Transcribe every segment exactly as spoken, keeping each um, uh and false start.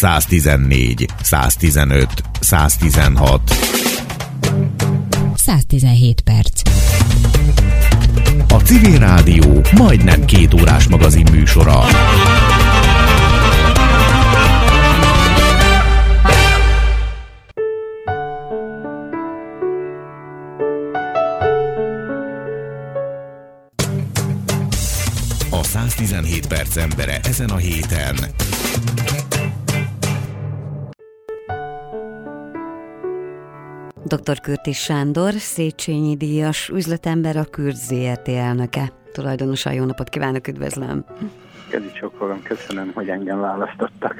száztizennégy, száztizenöt, száztizenhat. száztizenhét perc. A Civil Rádió majdnem két órás magazin műsora. A száztizenhét perc embere ezen a héten. doktor Kürtis Sándor, Széchenyi díjas üzletember, a Kürt zé er té elnöke. Tulajdonosa, jó napot kívánok, üdvözlöm! Kedi csókolom, köszönöm, hogy engem választottak.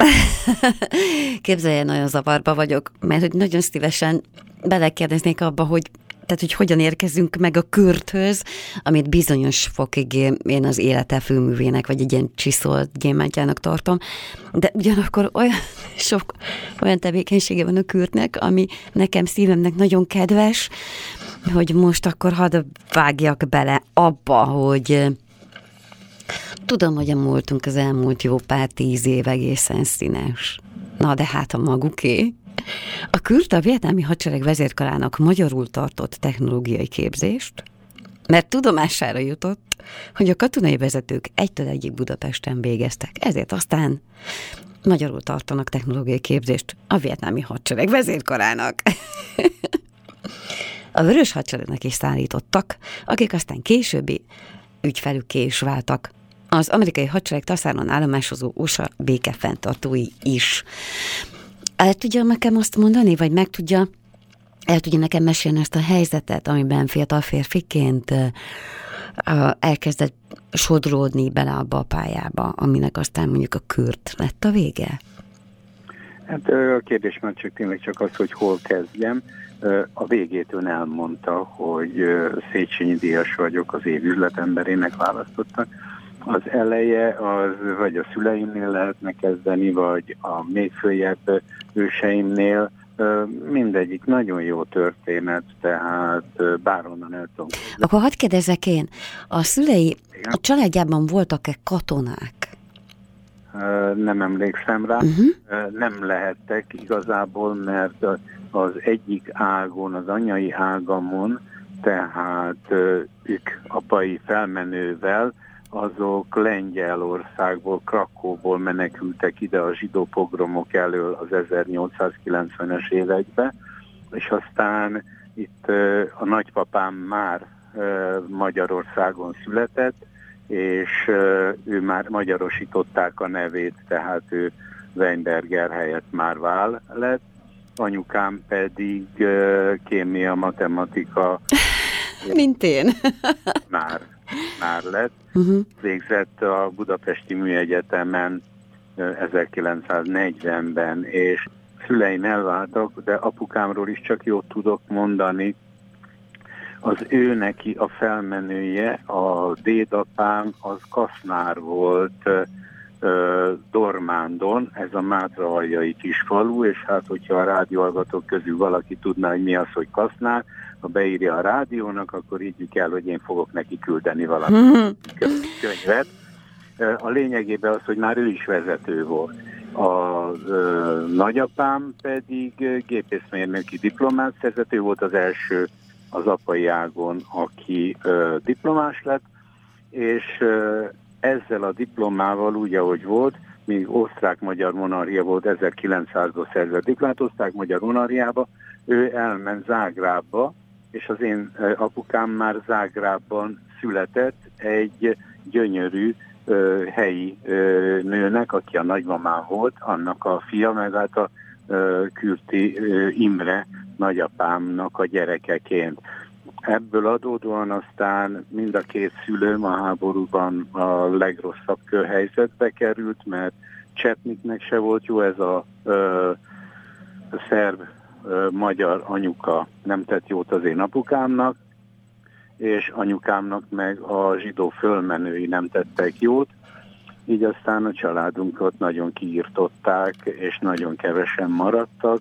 Képzeljen, nagyon zavarba vagyok, mert hogy nagyon szívesen belekérdeznék abba, hogy tehát, hogy hogyan érkezünk meg a Kürthöz, amit bizonyos fokig én az élete főművének, vagy egy ilyen csiszolt gyémántjának tartom, de ugyanakkor olyan sok olyan tevékenysége van a Kürtnek, ami nekem szívemnek nagyon kedves, hogy most akkor hadd vágjak bele abba, hogy tudom, hogy a múltunk az elmúlt jó pár tíz év egészen színes. Na, de hát a maguké. A Kürt a vietnami hadsereg vezérkarának magyarul tartott technológiai képzést, mert tudomására jutott, hogy a katonai vezetők egytől egyig Budapesten végeztek. Ezért aztán magyarul tartanak technológiai képzést a vietnami hadsereg vezérkarának. A vörös hadseregnek is szállítottak, akik aztán későbbi ügyfelükké is váltak. Az amerikai hadsereg Taszáron állomásozó u es á békefenntartói is. El tudja nekem azt mondani, vagy meg tudja, el tudja nekem mesélni ezt a helyzetet, amiben fiatal férfiként elkezdett sodródni bele abba a pályába, aminek aztán mondjuk a Kürt lett a vége? Hát a kérdés már csak tényleg csak az, hogy hol kezdjem. A végét ön elmondta, hogy Széchenyi díjas vagyok, az év üzletemberének választottak. Az eleje az vagy a szüleimnél lehetne kezdeni, vagy a még följebb őseimnél. Mindegyik nagyon jó történet, tehát bárhonnan el tudom. Akkor hadd kérdezzek én, a szülei igen? A családjában voltak-e katonák? Nem emlékszem rá. Uh-huh. Nem lehettek igazából, mert az egyik ágon, az anyai ágamon, tehát ők apai felmenővel, azok Lengyelországból, Krakkóból menekültek ide a zsidó pogromok elől az ezernyolcszázkilencvenes évekbe, és aztán itt a nagypapám már Magyarországon született, és ő már magyarosították a nevét, tehát ő Weinberger helyett már Vál lett, anyukám pedig kémia, matematika. Mint én. Már. Már lett. Uh-huh. Végzett a Budapesti Műegyetemen ezerkilencszáznegyvenben, és szüleim elváltak, de apukámról is csak jót tudok mondani. Az ő neki a felmenője, a dédapám, az Kasznár volt ö, Dormándon, ez a mátra-hagyai kisfalu, és hát hogyha a rádióhallgatók közül valaki tudná, hogy mi az, hogy Kasznár, ha beírja a rádiónak, akkor higgyük el, hogy én fogok neki küldeni valami könyvet. A lényegében az, hogy már ő is vezető volt. A ö, nagyapám pedig gépészmérnöki diplomát szerzett, ő volt az első az apai ágon, aki ö, diplomás lett, és ö, ezzel a diplomával úgy, ahogy volt, míg osztrák-magyar Monarchia volt, ezerkilencszázban szerzett diplomát, osztrák-magyar Monarchiába, ő elment Zágrábba, és az én apukám már Zágrában született egy gyönyörű ö, helyi ö, nőnek, aki a nagymamám volt, annak a fia, meg hát a ö, Kürti ö, Imre nagyapámnak a gyerekeként. Ebből adódóan aztán mind a két szülőm a háborúban a legrosszabb körhelyzetbe került, mert Csetniknek se volt jó, ez a, ö, a szerb magyar anyuka nem tett jót az én apukámnak, és anyukámnak meg a zsidó fölmenői nem tettek jót, így aztán a családunkat nagyon kiirtották, és nagyon kevesen maradtak,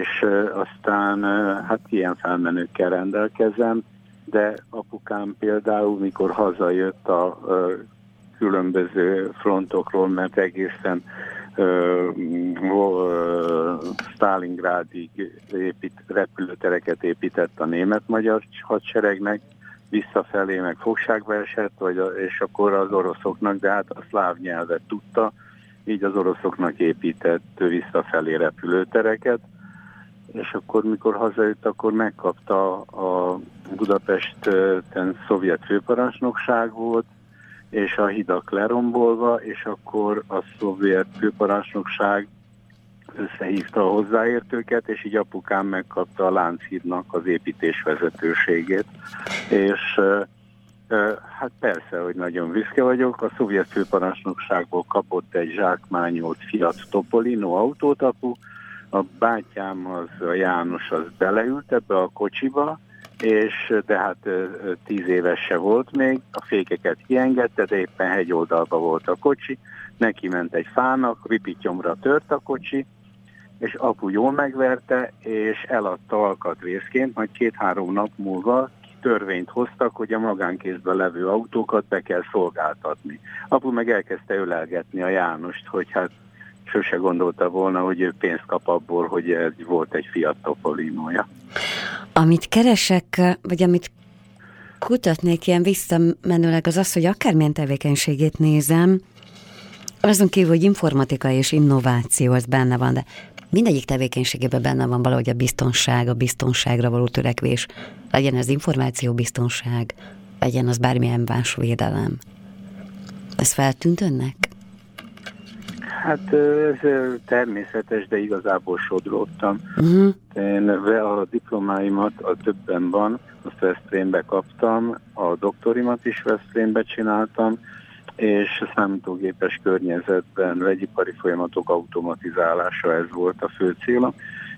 és aztán hát ilyen felmenőkkel rendelkezem, de apukám például, mikor hazajött a különböző frontokról, mert egészen Sztálingrádig épít, repülőtereket épített a német-magyar hadseregnek, visszafelé meg fogságba esett, vagy a, és akkor az oroszoknak, de hát a szláv nyelvet tudta, így az oroszoknak épített visszafelé repülőtereket, és akkor mikor hazajött, akkor megkapta a Budapesten szovjet főparancsnokság volt, és a hidak lerombolva, és akkor a szovjet főparancsnokság összehívta a hozzáértőket, és így apukám megkapta a Lánchídnak az építésvezetőségét. És hát persze, hogy nagyon büszke vagyok, a szovjet főparancsnokságból kapott egy zsákmányolt Fiat Topolino autót apu, a bátyám, az, a János, az beleült ebbe a kocsiba, és de hát tíz éves se volt még, a fékeket kiengedte, de éppen hegyoldalba volt a kocsi, neki ment egy fának, ripityomra tört a kocsi, és apu jól megverte, és eladta alkatrészként, majd két-három nap múlva törvényt hoztak, hogy a magánkézben levő autókat be kell szolgáltatni. Apu meg elkezdte ölelgetni a Jánost, hogy hát sose gondolta volna, hogy ő pénzt kap abból, hogy volt egy Fiat Topolinója. Amit keresek, vagy amit kutatnék ilyen visszamenőleg, az az, hogy akármilyen tevékenységét nézem, azon kívül, hogy informatika és innováció, az benne van, de mindegyik tevékenységében benne van valahogy a biztonság, a biztonságra való törekvés. Legyen az információbiztonság, legyen az bármilyen vásvédelem. Ez feltűnt önnek? Hát ez természetes, de igazából sodródtam. Uh-huh. Én a diplomáimat, a többen van, azt Veszprémbe kaptam, a doktorimat is Veszprémbe csináltam, és a számítógépes környezetben vegyipari folyamatok automatizálása, ez volt a fő célom,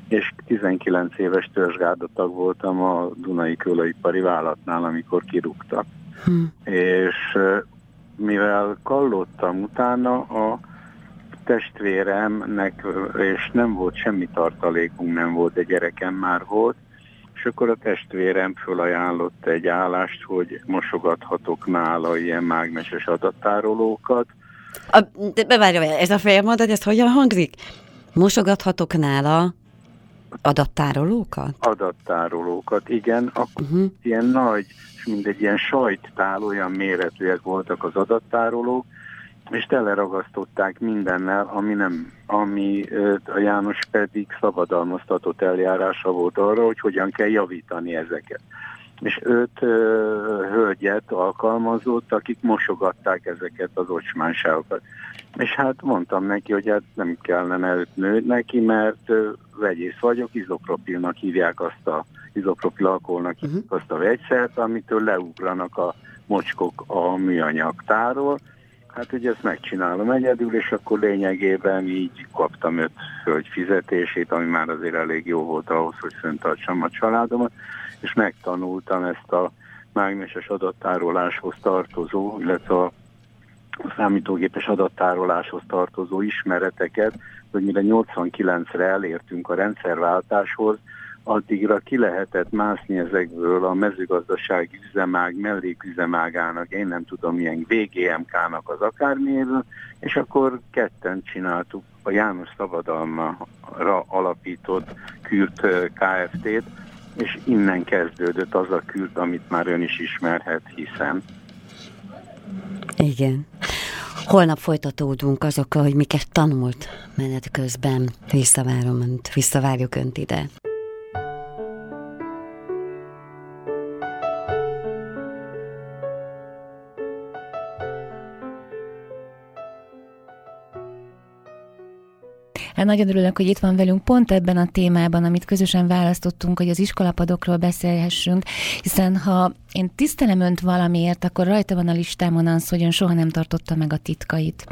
és tizenkilenc éves törzsgárdatag voltam a Dunai Kőolajipari Vállalatnál, amikor kirúgtak. Hmm. És mivel kallottam utána, a testvéremnek, és nem volt semmi tartalékunk, nem volt, de gyerekem már volt, és akkor a testvérem fölajánlott egy állást, hogy mosogathatok nála ilyen mágneses adattárolókat. A, de bevárjam, ez a félmondat, ez hogyan hangzik? Mosogathatok nála adattárolókat? Adattárolókat, igen. Akkor uh-huh. ilyen nagy, és mindegy ilyen sajttál, olyan méretűek voltak az adattárolók, és teleragasztották mindennel, ami nem, ami a János pedig szabadalmaztatott eljárása volt arra, hogy hogyan kell javítani ezeket. És öt ö, hölgyet alkalmazott, akik mosogatták ezeket az ocsmánságokat. És hát mondtam neki, hogy hát nem kellene öt nőt neki, mert ö, vegyész vagyok, izopropilnak hívják azt a, izopropil alkoholnak hívják azt a vegyszert, amitől leugranak a mocskok a műanyagtáról. Hát ugye ezt megcsinálom egyedül, és akkor lényegében így kaptam öt hölgy fizetését, ami már azért elég jó volt ahhoz, hogy fenntartsam a családomat, és megtanultam ezt a mágneses adattároláshoz tartozó, illetve a számítógépes adattároláshoz tartozó ismereteket, hogy mire nyolcvankilencre elértünk a rendszerváltáshoz, addigra ki lehetett mászni ezekből a mezőgazdasági üzemág, melléküzemágának, én nem tudom, ilyen vé gé em ká-nak az akármiéből, és akkor ketten csináltuk a János szabadalmára alapított Kürt Kft-t, és innen kezdődött az a Kürt, amit már ön is ismerhet, hiszen. Igen. Holnap folytatódunk azokkal, hogy miket tanult menet közben. Visszavárom önt, visszavárjuk önt ide. Nagyon örülök, hogy itt van velünk pont ebben a témában, amit közösen választottunk, hogy az iskolapadokról beszélhessünk, hiszen ha én tisztelem önt valamiért, akkor rajta van a listámon az, hogy ön soha nem tartotta meg a titkait.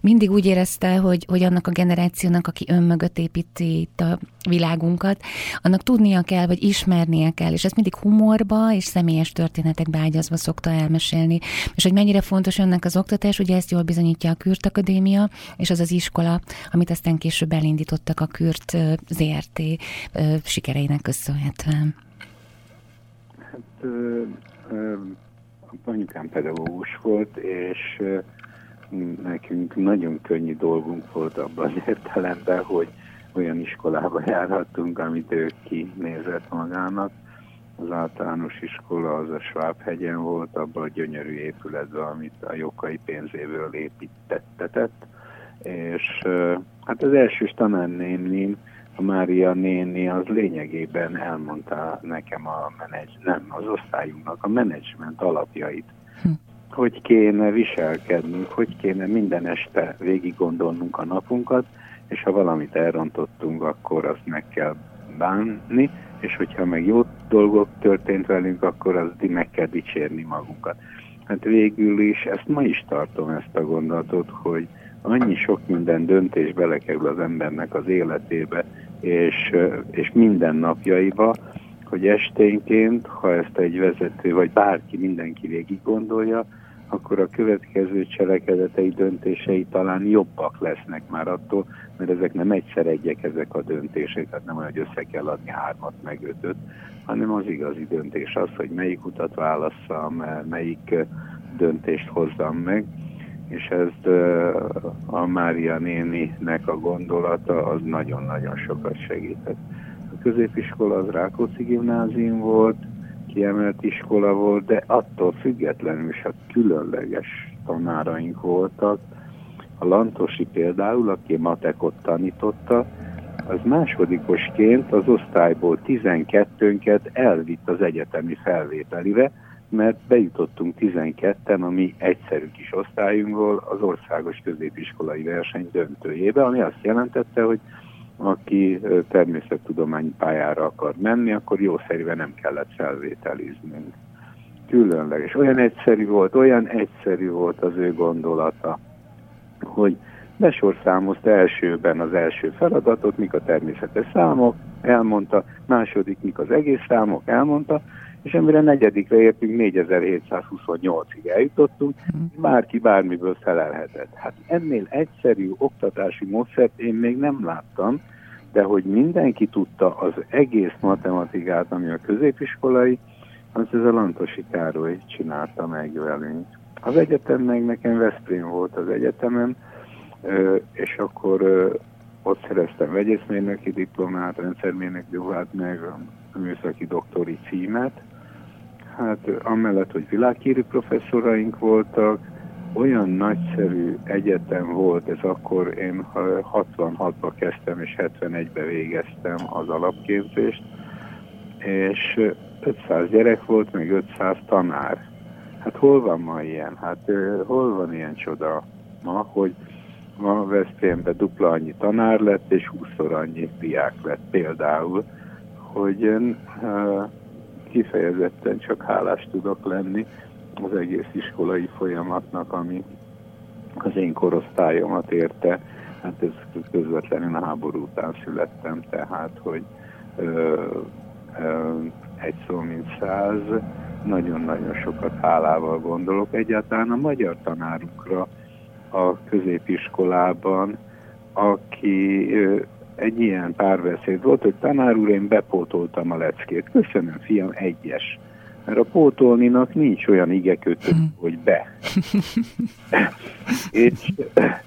Mindig úgy érezte, hogy, hogy annak a generációnak, aki ön mögött építi itt a világunkat, annak tudnia kell, vagy ismernie kell, és ezt mindig humorba és személyes történetekbe ágyazva szokta elmesélni. És hogy mennyire fontos önnek az oktatás, ugye ezt jól bizonyítja a Kürt Akadémia, és az az iskola, amit aztán később elindítottak a Kürt zé er té sikereinek köszönhetően. Hát, anyukám pedagógus volt, és nekünk nagyon könnyű dolgunk volt abban az értelemben, hogy olyan iskolába járhattunk, amit ő kinézett magának. Az általános iskola az a Svábhegyen volt, abban a gyönyörű épületben, amit a Jókai pénzéből építettetett. És hát az első tanárnéném, a Mária néni, az lényegében elmondta nekem a menedzs, nem, az osztályunknak a menedzsment alapjait. Hm. Hogy kéne viselkednünk, hogy kéne minden este végig gondolnunk a napunkat, és ha valamit elrontottunk, akkor azt meg kell bánni, és hogyha meg jó dolgok történt velünk, akkor azt meg kell dicsérni magunkat. Hát végül is, ezt ma is tartom, ezt a gondolatot, hogy annyi sok minden döntés belekerül az embernek az életébe, és, és minden napjaiba, hogy esténként, ha ezt egy vezető, vagy bárki, mindenki végig gondolja, akkor a következő cselekedetei, döntései talán jobbak lesznek már attól, mert ezek nem egyszer egyek ezek a döntések, tehát nem olyan, hogy össze kell adni hármat meg ötöt, hanem az igazi döntés az, hogy melyik utat válasszam, melyik döntést hozzam meg, és ez a Mária néninek a gondolata, az nagyon-nagyon sokat segített. A középiskola az Rákóczi gimnázium volt, kiemelt iskola volt, de attól függetlenül is hát különleges tanáraink voltak. A Lantosi például, aki matekot tanította, az másodikosként az osztályból tizenkettőnket elvitt az egyetemi felvételire, mert bejutottunk tizenketten a mi egyszerű kis osztályunkból az országos középiskolai verseny döntőjébe, ami azt jelentette, hogy aki természettudományi pályára akar menni, akkor jószerűen nem kellett felvételiznünk. Különleges. Olyan egyszerű volt, olyan egyszerű volt az ő gondolata, hogy besorszámozta elsőben az első feladatot, mik a természetes számok, elmondta, második, mik az egész számok, elmondta, és amire negyedikre értünk, négyezer-hétszázhuszonnyolcig eljutottunk, bárki bármiből felelhetett. Hát ennél egyszerű oktatási módszert én még nem láttam, de hogy mindenki tudta az egész matematikát, ami a középiskolai, az ez a Lantosi Károly csinálta meg velünk. Az egyetem meg nekem Veszprém volt az egyetemen, és akkor ott szereztem vegyészmérnöki diplomát, rendszermérnök diplomát, meg műszaki doktori címet. Hát amellett, hogy világhírű professzoraink voltak, olyan nagyszerű egyetem volt, ez akkor én hatvanhatba kezdtem és hetvenegybe végeztem az alapképzést, és ötszáz gyerek volt, meg ötszáz tanár. Hát hol van ma ilyen? Hát hol van ilyen csoda ma, hogy ma Veszprémben dupla annyi tanár lett, és húszszor annyi diák lett például, hogy én kifejezetten csak hálás tudok lenni az egész iskolai folyamatnak, ami az én korosztályomat érte. Hát ez közvetlenül a háború után születtem, tehát, hogy ö, ö, egy szó mint száz, nagyon-nagyon sokat hálával gondolok. Egyáltalán a magyar tanárukra a középiskolában, aki... Ö, egy ilyen párbeszéd volt, hogy tanár úr, én bepótoltam a leckét. Köszönöm, fiam, egyes. Mert a pótolninak nincs olyan igekötő, mm. hogy be. És e,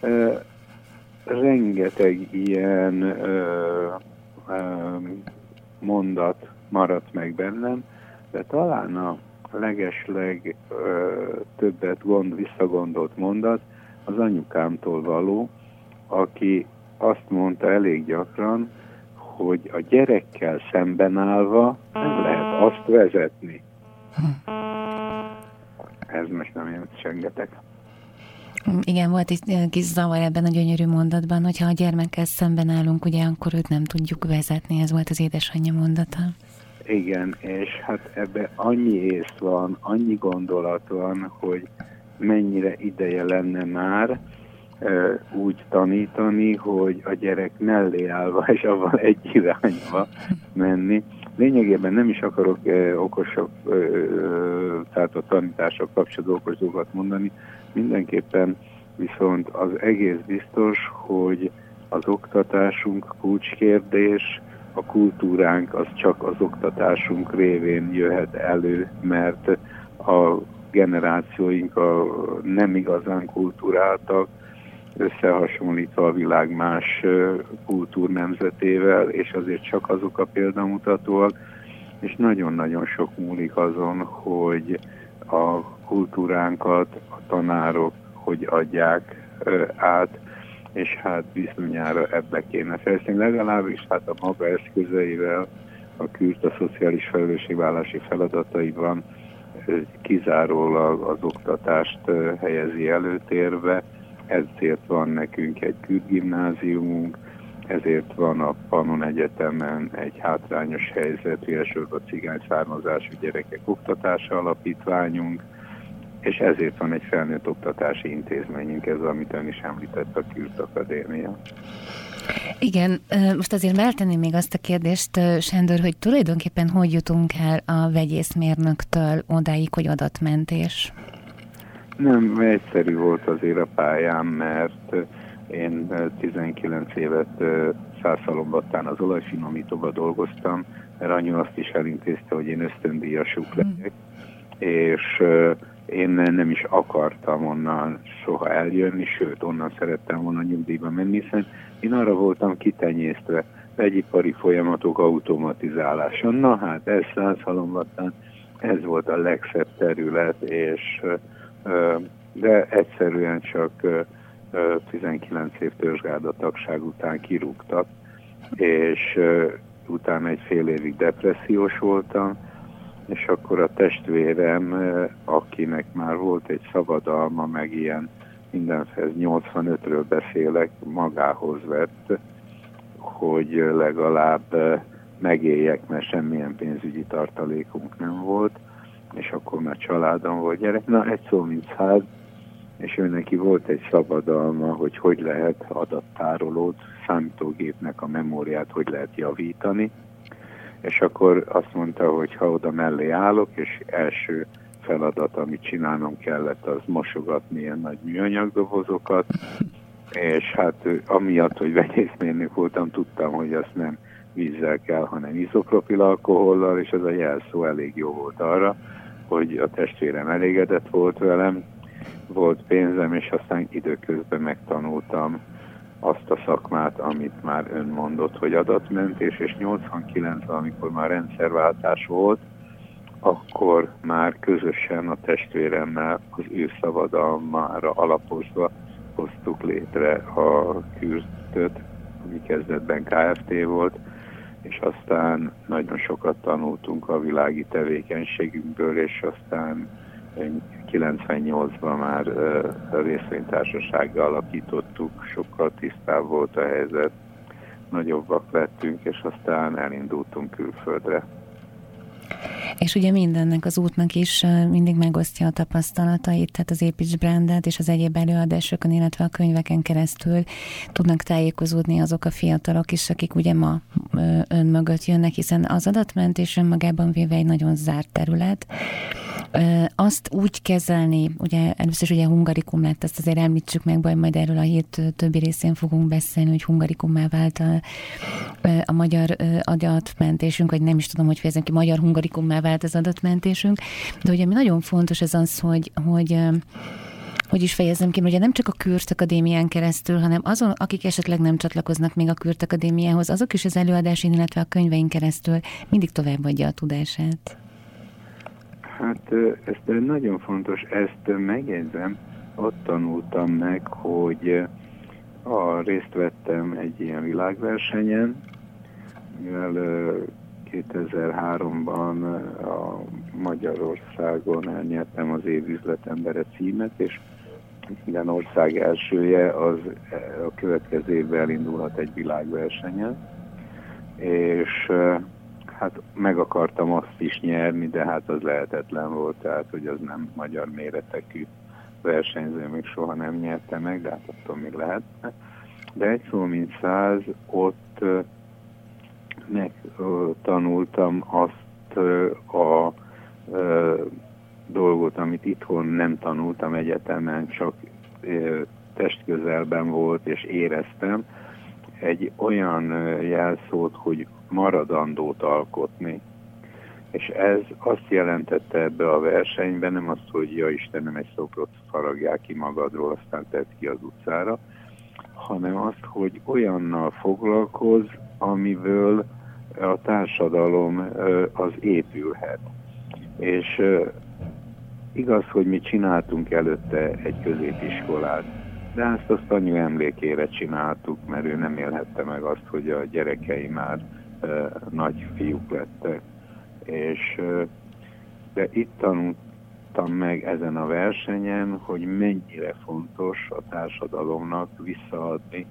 e, rengeteg ilyen e, e, mondat maradt meg bennem, de talán a legesleg e, többet gond, visszagondolt mondat az anyukámtól való, aki azt mondta elég gyakran, hogy a gyerekkel szemben állva nem lehet azt vezetni. Hm. Ez most nem én csengetek. Igen, volt egy kis zavar ebben a gyönyörű mondatban, hogyha a gyermekkel szemben állunk, ugye akkor őt nem tudjuk vezetni, ez volt az édesanyja mondata. Igen, és hát ebben annyi ész van, annyi gondolat van, hogy mennyire ideje lenne már úgy tanítani, hogy a gyerek mellé állva és avval egy irányba menni. Lényegében nem is akarok okosok, tehát a tanítással kapcsolatban okos dolgokat mondani, mindenképpen viszont az egész biztos, hogy az oktatásunk kulcskérdés, a kultúránk az csak az oktatásunk révén jöhet elő, mert a generációink a nem igazán kulturáltak, összehasonlítva a világ más kultúrnemzetével, és azért csak azok a példamutatóak, és nagyon-nagyon sok múlik azon, hogy a kultúránkat a tanárok hogy adják át, és hát bizonyára ebbe kéne fejleszteni, legalábbis hát a maga eszközeivel a Kürt a szociális felelősségvállalási feladataiban kizárólag az oktatást helyezi előtérbe, ezért van nekünk egy Kürt gimnáziumunk, ezért van a Pannon Egyetemen egy hátrányos helyzetű, elsősorban cigány származású gyerekek oktatása alapítványunk, és ezért van egy felnőtt oktatási intézményünk, ez amit ön is említett, a Kürt Akadémia. Igen, most azért feltenném még azt a kérdést, Sándor, hogy tulajdonképpen hogy jutunk el a vegyészmérnöktől odáig, hogy adatmentés? Nem, egyszerű volt azért a pályám, mert én tizenkilenc évet Százhalombattán az olajfinomítóban dolgoztam, mert anyu azt is elintézte, hogy én ösztöndíjasuk legyek, mm. és én nem is akartam onnan soha eljönni, sőt, onnan szerettem volna nyugdíjba menni, hiszen én arra voltam kitenyésztve, vegyipari folyamatok automatizálása. Na hát, ez Százhalombattán, ez volt a legszebb terület, és de egyszerűen csak tizenkilenc év törzsgádatagság után kirúgtak, és utána egy fél évig depressziós voltam, és akkor a testvérem, akinek már volt egy szabadalma, meg ilyen mindenféle nyolcvanötről beszélek, magához vett, hogy legalább megéljek, mert semmilyen pénzügyi tartalékunk nem volt, és akkor már családom volt gyerek. Na, egy szó mint száz, és ő neki volt egy szabadalma, hogy hogy lehet adattárolót, számítógépnek a memóriát hogy lehet javítani, és akkor azt mondta, hogy ha oda mellé állok, és első feladat, amit csinálnom kellett, az mosogatni ilyen nagy műanyagdobozokat, és hát amiatt, hogy vegyészmérnök voltam, tudtam, hogy azt nem vízzel kell, hanem izopropil alkohollal, és ez a jelszó elég jó volt arra, hogy a testvérem elégedett volt velem, volt pénzem, és aztán időközben megtanultam azt a szakmát, amit már ön mondott, hogy adatmentés, és nyolcvankilencben, amikor már rendszerváltás volt, akkor már közösen a testvéremmel az ő szabadalmára alapozva hoztuk létre a Kürtöt, ami kezdetben Kft. Volt, és aztán nagyon sokat tanultunk a világi tevékenységünkből, és aztán kilencvennyolcban már részvénytársasággal alakítottuk, sokkal tisztább volt a helyzet, nagyobbak lettünk, és aztán elindultunk külföldre. És ugye mindennek, az útnak is mindig megosztja a tapasztalatait, tehát az építs brandet és az egyéb előadásokon, illetve a könyveken keresztül tudnak tájékozódni azok a fiatalok is, akik ugye ma ön mögött jönnek, hiszen az adatmentés önmagában véve egy nagyon zárt terület. Azt úgy kezelni, ugye először ugye hungarikum lett, azt azért említsük meg, majd erről a hét többi részén fogunk beszélni, hogy hungarikummá vált a, a magyar adatmentésünk, vagy nem is tudom, hogy fejezem ki, magyar hungarikummá vált az adatmentésünk, de ugye ami nagyon fontos ez az, hogy, hogy hogy is fejezem ki, ugye nem csak a Kürt Akadémián keresztül, hanem azon, akik esetleg nem csatlakoznak még a Kürt Akadémiához, azok is az előadásén, illetve a könyvein keresztül mindig továbbadja a tudását. Hát ez nagyon fontos, ezt megjegyzem, ott tanultam meg, hogy a, részt vettem egy ilyen világversenyen, mivel kétezer-háromban a Magyarországon elnyertem az év üzletembere címet, és minden ország elsője az a következő évben elindulhat egy világversenyen, és hát meg akartam azt is nyerni, de hát az lehetetlen volt, tehát hogy az nem magyar méretekű versenyző, még soha nem nyerte meg, de hát attól még lehetne. De egy szó mint száz, ott megtanultam azt a dolgot, amit itthon nem tanultam egyetemen, csak testközelben volt és éreztem, egy olyan jelszót, hogy maradandót alkotni. És ez azt jelentette ebbe a versenyben, nem azt, hogy ja Istenem, egy szokrot faragják ki magadról, aztán tedd ki az utcára, hanem azt, hogy olyannal foglalkozz, amiből a társadalom az épülhet. És igaz, hogy mi csináltunk előtte egy középiskolát, de ezt azt anyu emlékére csináltuk, mert ő nem élhette meg azt, hogy a gyerekei már nagy fiúk lettek. És, de itt tanultam meg ezen a versenyen, hogy mennyire fontos a társadalomnak visszaadni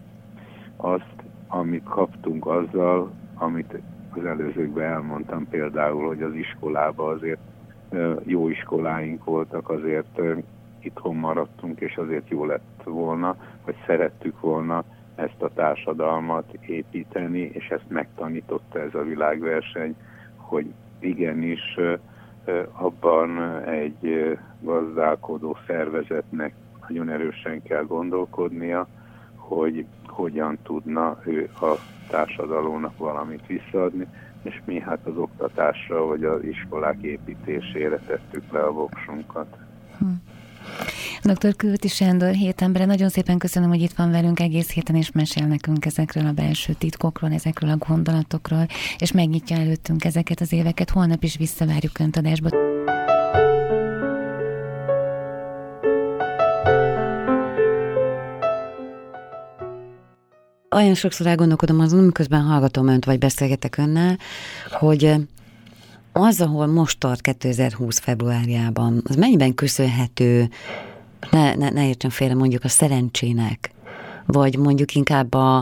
azt, amit kaptunk azzal, amit az előzőkben elmondtam, például, hogy az iskolában azért jó iskoláink voltak, azért itthon maradtunk, és azért jó lett volna, hogy szerettük volna ezt a társadalmat építeni, és ezt megtanította ez a világverseny, hogy igenis abban egy gazdálkodó szervezetnek nagyon erősen kell gondolkodnia, hogy hogyan tudna ő a társadalomnak valamit visszaadni, és mi hát az oktatásra vagy az iskolák építésére tettük le a voksunkat. Hm. doktor Kürtis Sándor hétembre, nagyon szépen köszönöm, hogy itt van velünk egész héten, és mesél nekünk ezekről a belső titkokról, ezekről a gondolatokról, és megnyitja előttünk ezeket az éveket. Holnap is visszavárjuk Önt adásba. Olyan sokszor elgondolkodom azon, miközben hallgatom Önt, vagy beszélgetek Önnel, hogy az, ahol most tart kétezer-húsz februárjában, az mennyiben köszönhető, ne, ne, ne értsen félre, mondjuk a szerencsének, vagy mondjuk inkább a,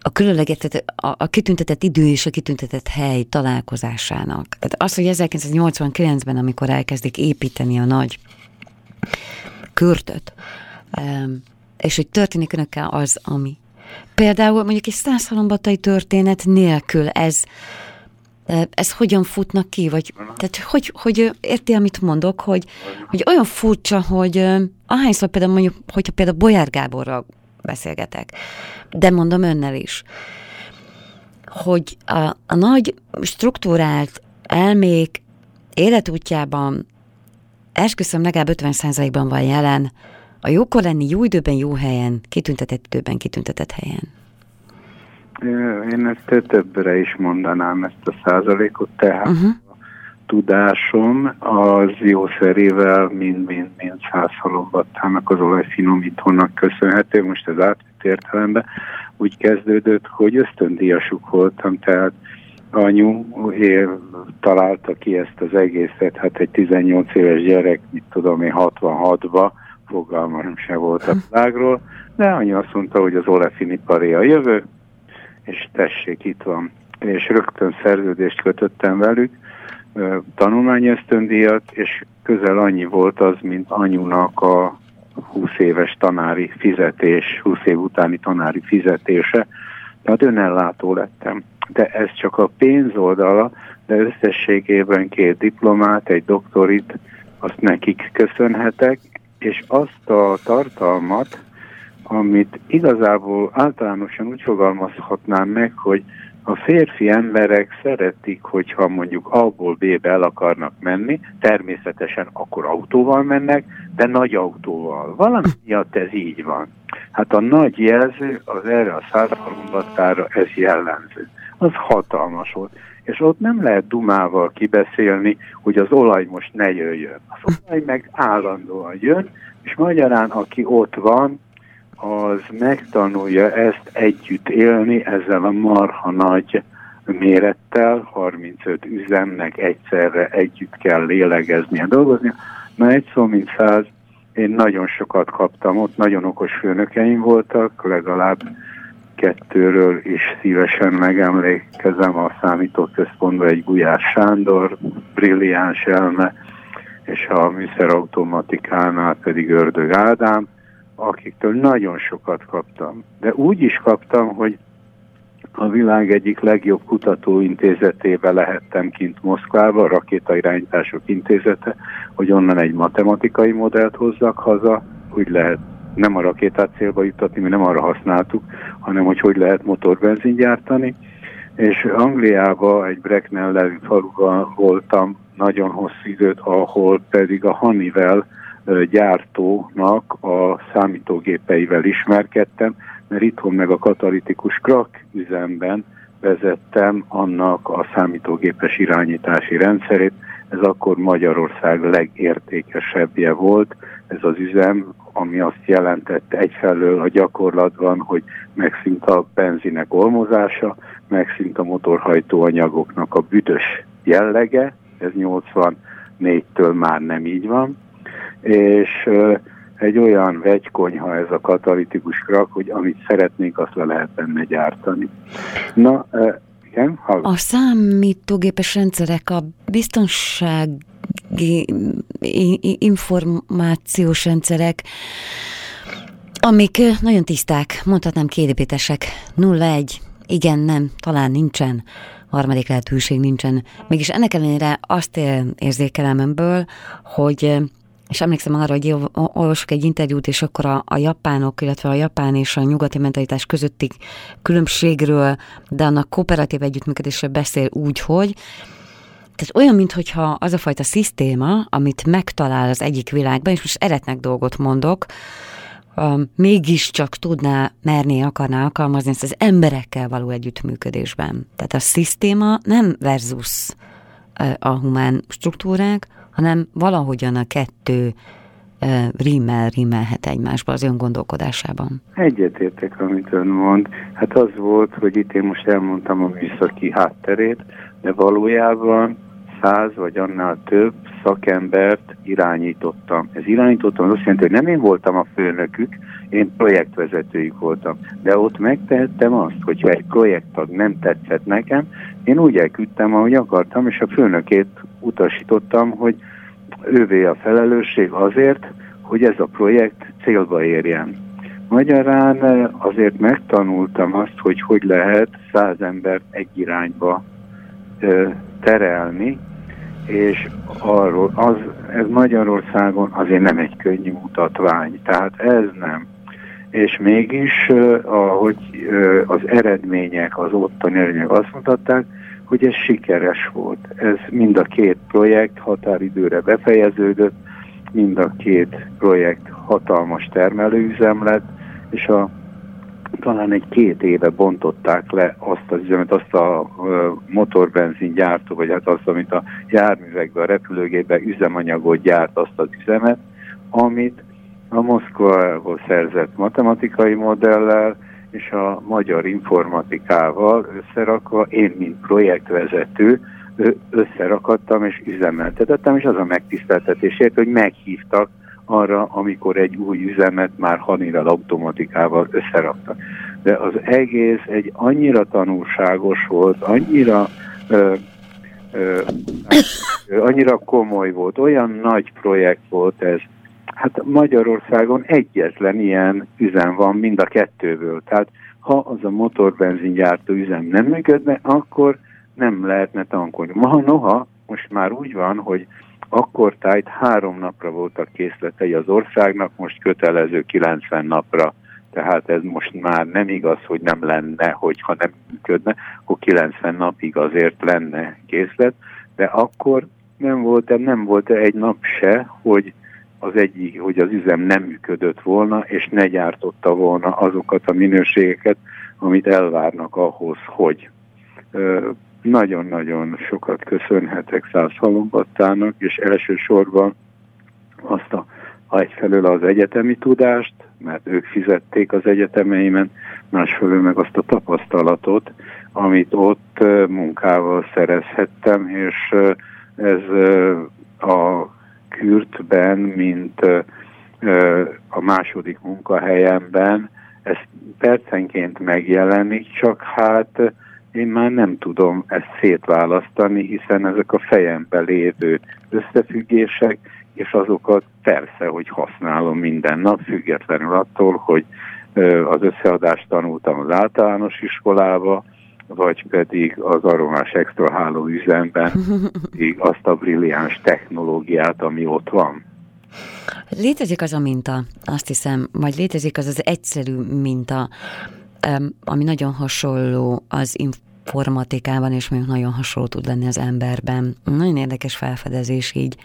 a különleges, a, a kitüntetett idő és a kitüntetett hely találkozásának. Tehát az, hogy ezerkilencszáznyolcvankilencben, amikor elkezdik építeni a nagy Kürtöt, és hogy történik önökkel az, ami. Például mondjuk egy százhalombattai történet nélkül ez Ez hogyan futnak ki? Vagy, tehát hogy, hogy érti, amit mondok, hogy, hogy olyan furcsa, hogy ahányszor például mondjuk, hogyha például Bolyár Gáborral beszélgetek, de mondom Önnel is, hogy a, a nagy struktúrált elmék életútjában esküszöm legalább ötven százalékban van jelen a jókor lenni, jó időben, jó helyen, kitüntetett időben, kitüntetett helyen. Én ezt többre is mondanám, ezt a százalékot, tehát uh-huh. a tudásom az jószerével mind-mind-mind Százhalombattának, az olajfinomítónak köszönhető, most ez átvitt értelemben úgy kezdődött, hogy ösztöndíjasuk voltam, tehát anyu találta ki ezt az egészet, hát egy tizennyolc éves gyerek, mit tudom én, hatvanhatba, fogalmam se volt a világról, de anyu azt mondta, hogy az olajfiniparé a jövő, és tessék, itt van. És rögtön szerződést kötöttem velük, tanulmányi ösztöndíjat, és közel annyi volt az, mint anyunak a húsz éves tanári fizetés, húsz év utáni tanári fizetése. Tehát önellátó lettem. De ez csak a pénz oldala, de összességében két diplomát, egy doktorit, azt nekik köszönhetek, és azt a tartalmat, amit igazából általánosan úgy fogalmazhatnám meg, hogy a férfi emberek szeretik, hogyha mondjuk A-ból B-be el akarnak menni, természetesen akkor autóval mennek, de nagy autóval. Valami miatt ez így van. Hát a nagy jelző, az erre a Százhalombattára ez jellemző. Az hatalmas volt. És ott nem lehet dumával kibeszélni, hogy az olaj most ne jöjjön. Az olaj meg állandóan jön, és magyarán aki ott van, az megtanulja ezt együtt élni ezzel a marha nagy mérettel, harmincöt üzemnek egyszerre együtt kell lélegeznie, dolgoznia. Na egy szó, mint száz, én nagyon sokat kaptam ott, nagyon okos főnökeim voltak, legalább kettőről is szívesen megemlékezem, a számítóközpontban egy Gulyás Sándor, brilliáns elme, és a műszerautomatikánál pedig Ördög Ádám, akiktől nagyon sokat kaptam. De úgy is kaptam, hogy a világ egyik legjobb kutatóintézetébe lehettem kint Moszkvába, a Rakétairányítások Intézete, hogy onnan egy matematikai modellt hozzak haza, hogy lehet nem a rakétát célba juttatni, mi nem arra használtuk, hanem hogy hogy lehet motorbenzingyártani, és Angliában egy Bracknell nevű faluban voltam nagyon hosszú időt, ahol pedig a Honeywell gyártónak a számítógépeivel ismerkedtem, mert itthon meg a katalitikus Krak üzemben vezettem annak a számítógépes irányítási rendszerét. Ez akkor Magyarország legértékesebbje volt, ez az üzem, ami azt jelentette egyfelől a gyakorlatban, hogy megszűnt a benzinek olmozása, megszűnt a motorhajtóanyagoknak a büdös jellege, ez nyolcvannégytől már nem így van, és egy olyan vegykonyha ez a katalitikus Krak, hogy amit szeretnénk, azt le lehet benne gyártani. Na, igen, hallgatom. A számítógépes rendszerek, a biztonsági információs rendszerek, amik nagyon tiszták, mondhatnám kielépítesek, nulla egy, igen, nem, talán nincsen, harmadik lehetőség nincsen. Mégis ennek ellenére azt érzékelem ebből, hogy... És emlékszem arra, hogy olvasok egy interjút, és akkor a, a japánok, illetve a japán és a nyugati mentalitás közötti különbségről, de annak kooperatív együttműködésről beszél úgy, hogy tehát olyan, mintha az a fajta szisztéma, amit megtalál az egyik világban, és most eretnek dolgot mondok, um, mégiscsak tudná, merné, akarná alkalmazni ezt az emberekkel való együttműködésben. Tehát a szisztéma nem versus a humán struktúrák, hanem valahogyan a kettő e, rímel, rímelhet egymásba az öngondolkodásában. Egyetértek, amit ön mond. Hát az volt, hogy itt én most elmondtam a műszaki hátterét, de valójában száz vagy annál több szakembert irányítottam. Ez irányítottam, az azt jelenti, hogy nem én voltam a főnökük, én projektvezetőjük voltam. De ott megtehettem azt, hogyha egy projekttag nem tetszett nekem, én úgy elküldtem, ahogy akartam, és a főnökét utasítottam, hogy ővé a felelősség azért, hogy ez a projekt célba érjen. Magyarán azért megtanultam azt, hogy hogy lehet száz embert egy irányba terelni, és arról, az, ez Magyarországon azért nem egy könnyű mutatvány, tehát ez nem. És mégis, ahogy az eredmények, az ottani eredmények azt mutatták, hogy ez sikeres volt. Ez mind a két projekt határidőre befejeződött, mind a két projekt hatalmas termelőüzem lett, és a talán egy két éve bontották le azt az üzemet, azt a motorbenzin gyártó, vagy hát azt, amit a járművekben, a repülőgépben üzemanyagot gyárt, azt az üzemet, amit a Moszkvából szerzett matematikai modellel és a magyar informatikával összerakva, én, mint projektvezető, összerakadtam és üzemeltetettem, és az a megtiszteltetésért, hogy meghívtak arra, amikor egy új üzemet már Honeywell automatikával összeraktak. De az egész egy annyira tanulságos volt, annyira, ö, ö, annyira komoly volt, olyan nagy projekt volt ez. Hát Magyarországon egyetlen ilyen üzem van mind a kettőből. Tehát ha az a motorbenzingyártó üzem nem működne, akkor nem lehetne tankolni. Ma, noha, most már úgy van, hogy akkor tájt három napra voltak készletei az országnak, most kötelező kilencven napra. Tehát ez most már nem igaz, hogy nem lenne, hogyha nem működne, akkor kilencven napig azért lenne készlet, de akkor nem volt, nem volt egy nap se, hogy az egyik, hogy az üzem nem működött volna, és ne gyártotta volna azokat a minőségeket, amit elvárnak ahhoz, hogy... Ö, Nagyon-nagyon sokat köszönhetek Százhalombattának, és elsősorban azt a, egyfelől az egyetemi tudást, mert ők fizették az egyetemeimen, másfelől meg azt a tapasztalatot, amit ott munkával szerezhettem, és ez a Kürtben, mint a második munkahelyemben, ez percenként megjelenik, csak hát én már nem tudom ezt szétválasztani, hiszen ezek a fejemben lévő összefüggések, és azokat persze, hogy használom minden nap, függetlenül attól, hogy az összeadást tanultam az általános iskolába, vagy pedig az aromás extra háló üzemben azt a brilliáns technológiát, ami ott van. Létezik az a minta, azt hiszem, vagy létezik az az egyszerű minta, ami nagyon hasonló az informatikában, és mondjuk nagyon hasonló tud lenni az emberben. Nagyon érdekes felfedezés így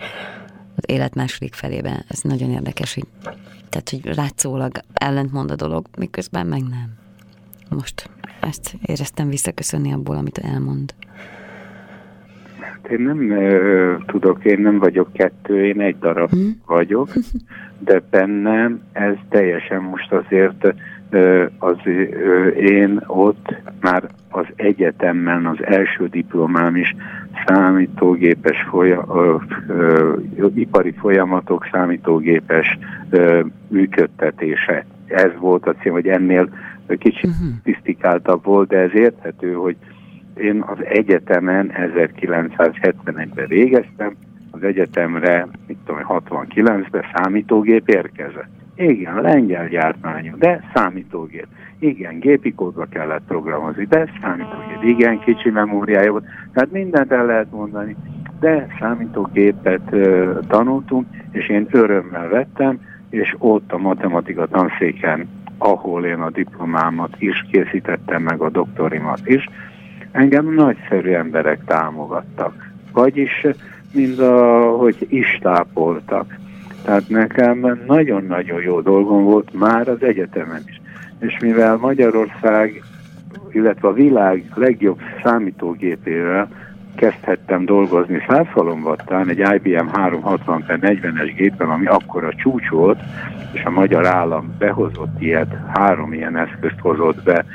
az élet második felében. Ez nagyon érdekes, hogy, tehát, hogy látszólag ellentmond a dolog, miközben meg nem. Most ezt éreztem visszaköszönni abból, amit elmond. Én nem ö, tudok, én nem vagyok kettő, én egy darab hmm. vagyok, de bennem ez teljesen most azért ö, az ö, én ott már az egyetemben az első diplomám is számítógépes folyam, ö, ö, ipari folyamatok számítógépes ö, működtetése. Ez volt a cím, hogy ennél kicsit szofisztikáltabb volt, de ez érthető, hogy én az egyetemen ezerkilencszázhetvenegyben végeztem, az egyetemre, mit tudom, hatvankilencben számítógép érkezett. Igen, lengyel gyártmányú, de számítógép. Igen, gépi kódba kellett programozni, de számítógép. Igen, kicsi memóriája volt. Tehát mindent el lehet mondani, de számítógépet uh, tanultunk, és én örömmel vettem, és ott a matematika tanszéken, ahol én a diplomámat is készítettem, meg a doktorimat is, engem nagyszerű emberek támogattak, vagyis mind a, hogy is tápoltak. Tehát nekem nagyon-nagyon jó dolgom volt már az egyetemen is. És mivel Magyarország, illetve a világ legjobb számítógépével kezdhettem dolgozni Százhalombattán, egy I B M háromszázhatvan negyvenes gépen, ami akkor a csúcs volt, és a magyar állam behozott ilyet, három ilyen eszközt hozott be,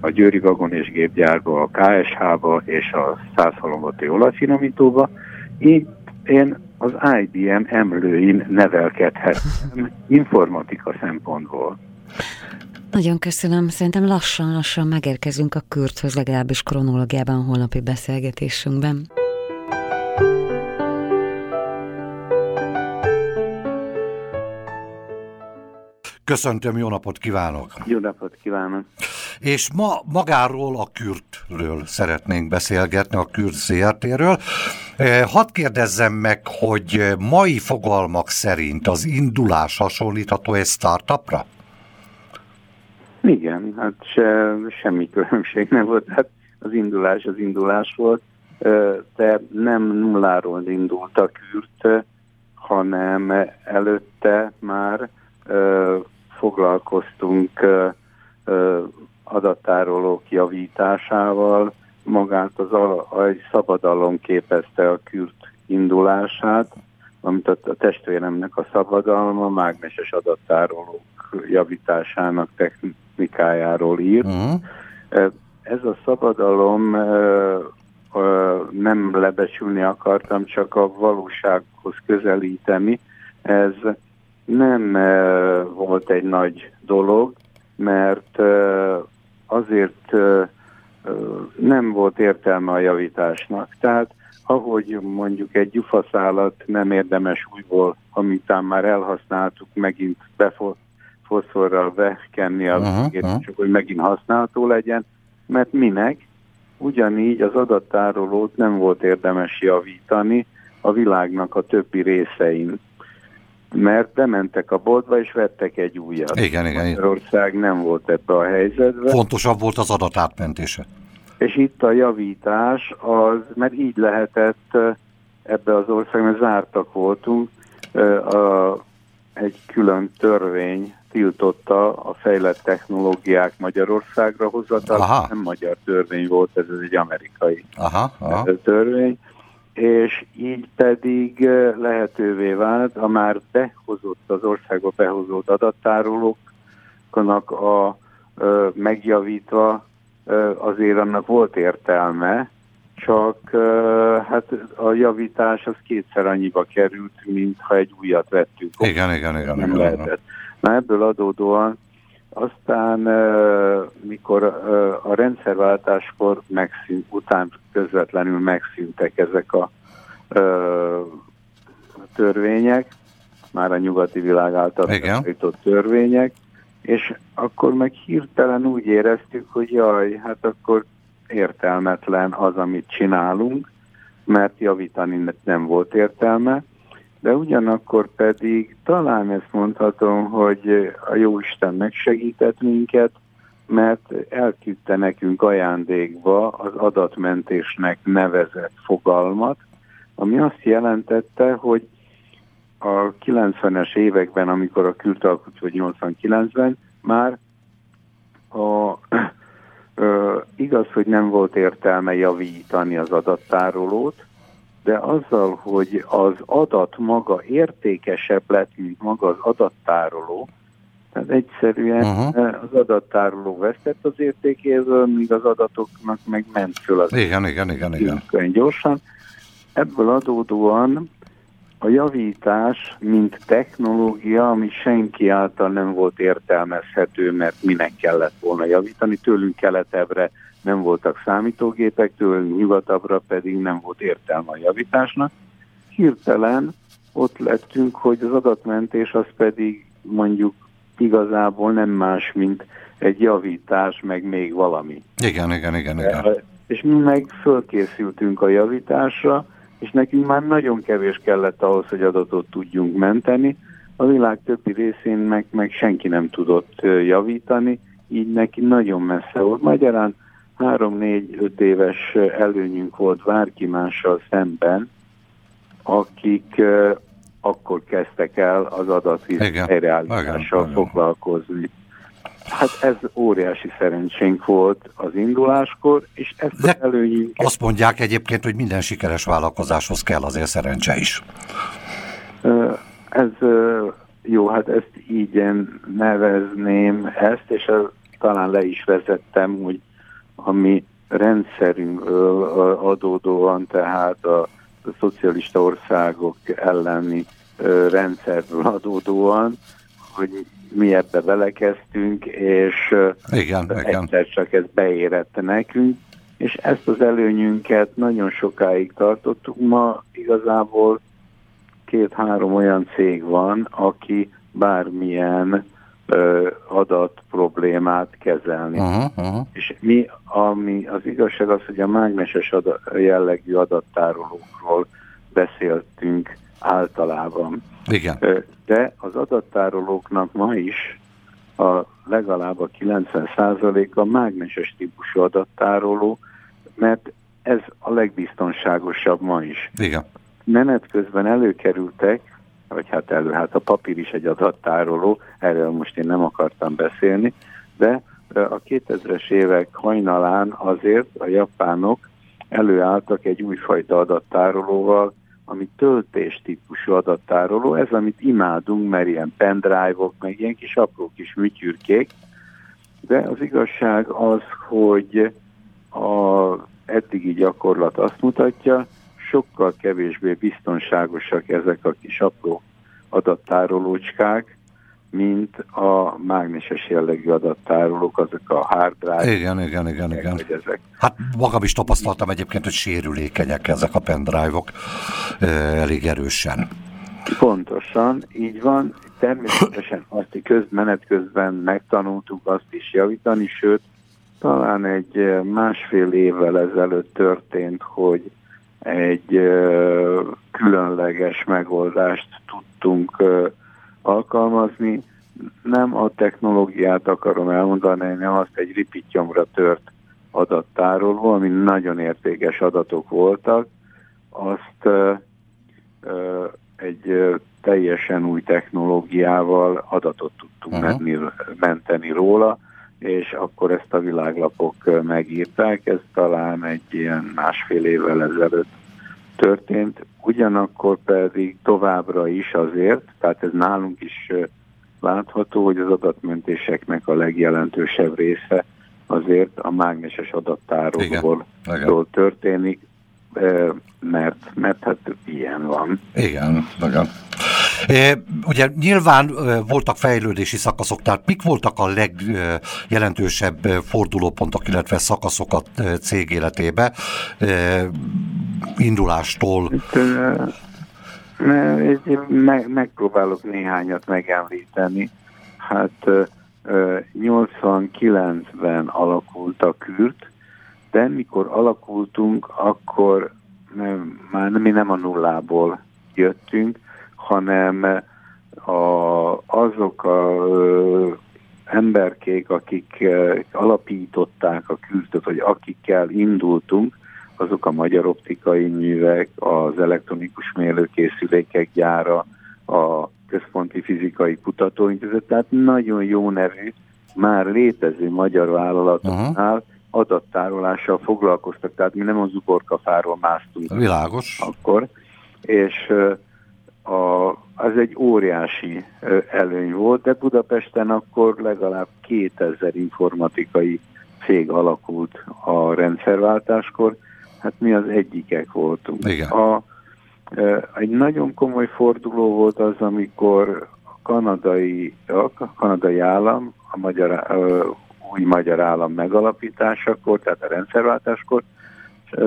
a Győri Vagon és Gépgyárba, a K S H-ba és a Százhalombattai olajfinomítóba. Így én az I B M emlőin nevelkedhettem informatika szempontból. Nagyon köszönöm. Szerintem lassan-lassan megérkezünk a Kürthöz, legalábbis kronológiában a holnapi beszélgetésünkben. Köszöntöm, jó napot kívánok! Jó napot kívánok! És ma magáról, a Kürtről szeretnénk beszélgetni, a Kürt zé er té-ről. Hadd kérdezzem meg, hogy mai fogalmak szerint az indulás hasonlítható egy startupra? Igen, hát se, semmi különbség nem volt. Hát az indulás az indulás volt, de nem nulláról indult a Kürt, hanem előtte már foglalkoztunk adattárolók javításával, magát az a, egy szabadalom képezte a Kürt indulását, amit a, a testvéremnek a szabadalma mágneses adattárolók javításának technikájáról írt. Uh-huh. Ez a szabadalom nem lebecsülni akartam, csak a valósághoz közelíteni. Ez nem volt egy nagy dolog, mert azért nem volt értelme a javításnak. Tehát ahogy mondjuk egy gyufaszálat nem érdemes újból, amitán már elhasználtuk, megint befoszorral bekenni a végét, uh-huh. csak hogy megint használható legyen, mert minek? Ugyanígy az adattárolót nem volt érdemes javítani a világnak a többi részein, mert bementek a boltba, és vettek egy újat. Igen, igen. Magyarország nem volt ebbe a helyzetben. Fontosabb volt az adatátmentése. És itt a javítás, az, mert így lehetett ebbe az országban, zártak voltunk, a, egy külön törvény tiltotta a fejlett technológiák Magyarországra hozatalát. Nem magyar törvény volt, ez egy amerikai aha, aha. törvény. És így pedig lehetővé vált a már behozott, az országba behozott adattárolóknak a ö, megjavítva ö, azért annak volt értelme, csak ö, hát a javítás az kétszer annyiba került, mint ha egy újat vettünk. Igen, igen, igen. Nem igen, lehetett. Igen. Na ebből adódóan aztán, ö, mikor ö, a rendszerváltáskor megszűnt, után közvetlenül megszűntek ezek a ö, törvények, már a nyugati világ által megszűnt törvények, és akkor meg hirtelen úgy éreztük, hogy jaj, hát akkor értelmetlen az, amit csinálunk, mert javítani nem volt értelme, de ugyanakkor pedig talán ezt mondhatom, hogy a Jóisten megsegített minket, mert elküldte nekünk ajándékba az adatmentésnek nevezett fogalmat, ami azt jelentette, hogy a kilencvenes években, amikor a Kürt alkot, vagy nyolcvankilencben már a, ö, igaz, hogy nem volt értelme javítani az adattárolót, de azzal, hogy az adat maga értékesebb lett, mint maga az adattároló, tehát egyszerűen uh-huh. az adattároló vesztett az értékéről, míg az adatoknak meg ment föl az igen, igen, igen, igen. gyorsan. Ebből adódóan a javítás, mint technológia, ami senki által nem volt értelmezhető, mert minek kellett volna javítani. Tőlünk keletebbre nem voltak számítógépek, tőlünk nyugatabbra pedig nem volt értelme a javításnak. Hirtelen ott lettünk, hogy az adatmentés az pedig mondjuk igazából nem más, mint egy javítás, meg még valami. Igen, igen, igen. igen. E- és mi meg fölkészültünk a javításra, és nekünk már nagyon kevés kellett ahhoz, hogy adatot tudjunk menteni. A világ többi részén meg, meg senki nem tudott javítani, így neki nagyon messze volt. Magyarán három-négy-öt éves előnyünk volt bárki mással szemben, akik akkor kezdtek el az adatvíz helyreállítással foglalkozni. Hát ez óriási szerencsénk volt az induláskor, és ezt az előnyünket... Azt mondják egyébként, hogy minden sikeres vállalkozáshoz kell azért szerencse is. Ez jó, hát ezt így én nevezném ezt, és ez, talán le is vezettem, hogy a mi rendszerünkről adódóan, tehát a, a szocialista országok elleni rendszerből adódóan, hogy mi ebbe belekezdtünk, és igen, egyszer igen. csak ez beérett nekünk, és ezt az előnyünket nagyon sokáig tartottuk. Ma igazából két-három olyan cég van, aki bármilyen ö, adat problémát kezelni. Uh-huh, uh-huh. És mi, ami az igazság az, hogy a mágneses adat, jellegű adattárolókról beszéltünk általában. Igen. De az adattárolóknak ma is a legalább a kilencven százaléka mágneses típusú adattároló, mert ez a legbiztonságosabb ma is. Igen. Menet közben előkerültek, vagy hát elő, hát a papír is egy adattároló, erről most én nem akartam beszélni, de a kétezres évek hajnalán azért a japánok előálltak egy újfajta adattárolóval, ami töltés típusú adattároló, ez amit imádunk, mert ilyen pendrive-ok, meg ilyen kis apró kis műtyürkék, de az igazság az, hogy az eddigi gyakorlat azt mutatja, sokkal kevésbé biztonságosak ezek a kis apró adattárolócskák, mint a mágneses jellegű adattárolók, azok a hard drive. Igen, igen, igen, igen. Ezek. Hát magam is tapasztaltam egyébként, hogy sérülékenyek ezek a pendrive-ok elég erősen. Pontosan, így van. Természetesen azt a közmenet közben megtanultuk azt is javítani, sőt, talán egy másfél évvel ezelőtt történt, hogy egy különleges megoldást tudtunk alkalmazni. Nem a technológiát akarom elmondani, hanem azt egy ripittyomra tört adattároló, ami nagyon értékes adatok voltak, azt ö, ö, egy ö, teljesen új technológiával adatot tudtunk uh-huh. menni, menteni róla, és akkor ezt a világlapok megírták, ez talán egy ilyen másfél évvel ezelőtt történt, ugyanakkor pedig továbbra is azért, tehát ez nálunk is látható, hogy az adatmentéseknek a legjelentősebb része azért a mágneses adattárolóból történik, mert, mert hát ilyen van. Igen, igen. É, ugye nyilván voltak fejlődési szakaszok, tehát mik voltak a legjelentősebb fordulópontok, illetve szakaszok a cég életébe indulástól? Itt, meg, megpróbálok néhányat megemlíteni. Hát nyolcvankilencben alakult a Kürt, de mikor alakultunk, akkor nem, már mi nem a nullából jöttünk, hanem a, azok a emberkék, akik alapították a Kürtöt, hogy akikkel indultunk, azok a magyar optikai művek, az elektronikus mérőkészülékek gyára, a Központi Fizikai Kutatóintézet, tehát nagyon jó nevű, már létező magyar vállalatoknál uh-huh. adattárolással foglalkoztak, tehát mi nem az uborkafáról másztunk. Világos. Akkor, és a, az egy óriási előny volt, de Budapesten akkor legalább kétezer informatikai cég alakult a rendszerváltáskor, hát mi az egyikek voltunk. Igen. A, egy nagyon komoly forduló volt az, amikor a kanadai, a kanadai állam, a magyar, új magyar állam megalapításakor, tehát a rendszerváltáskor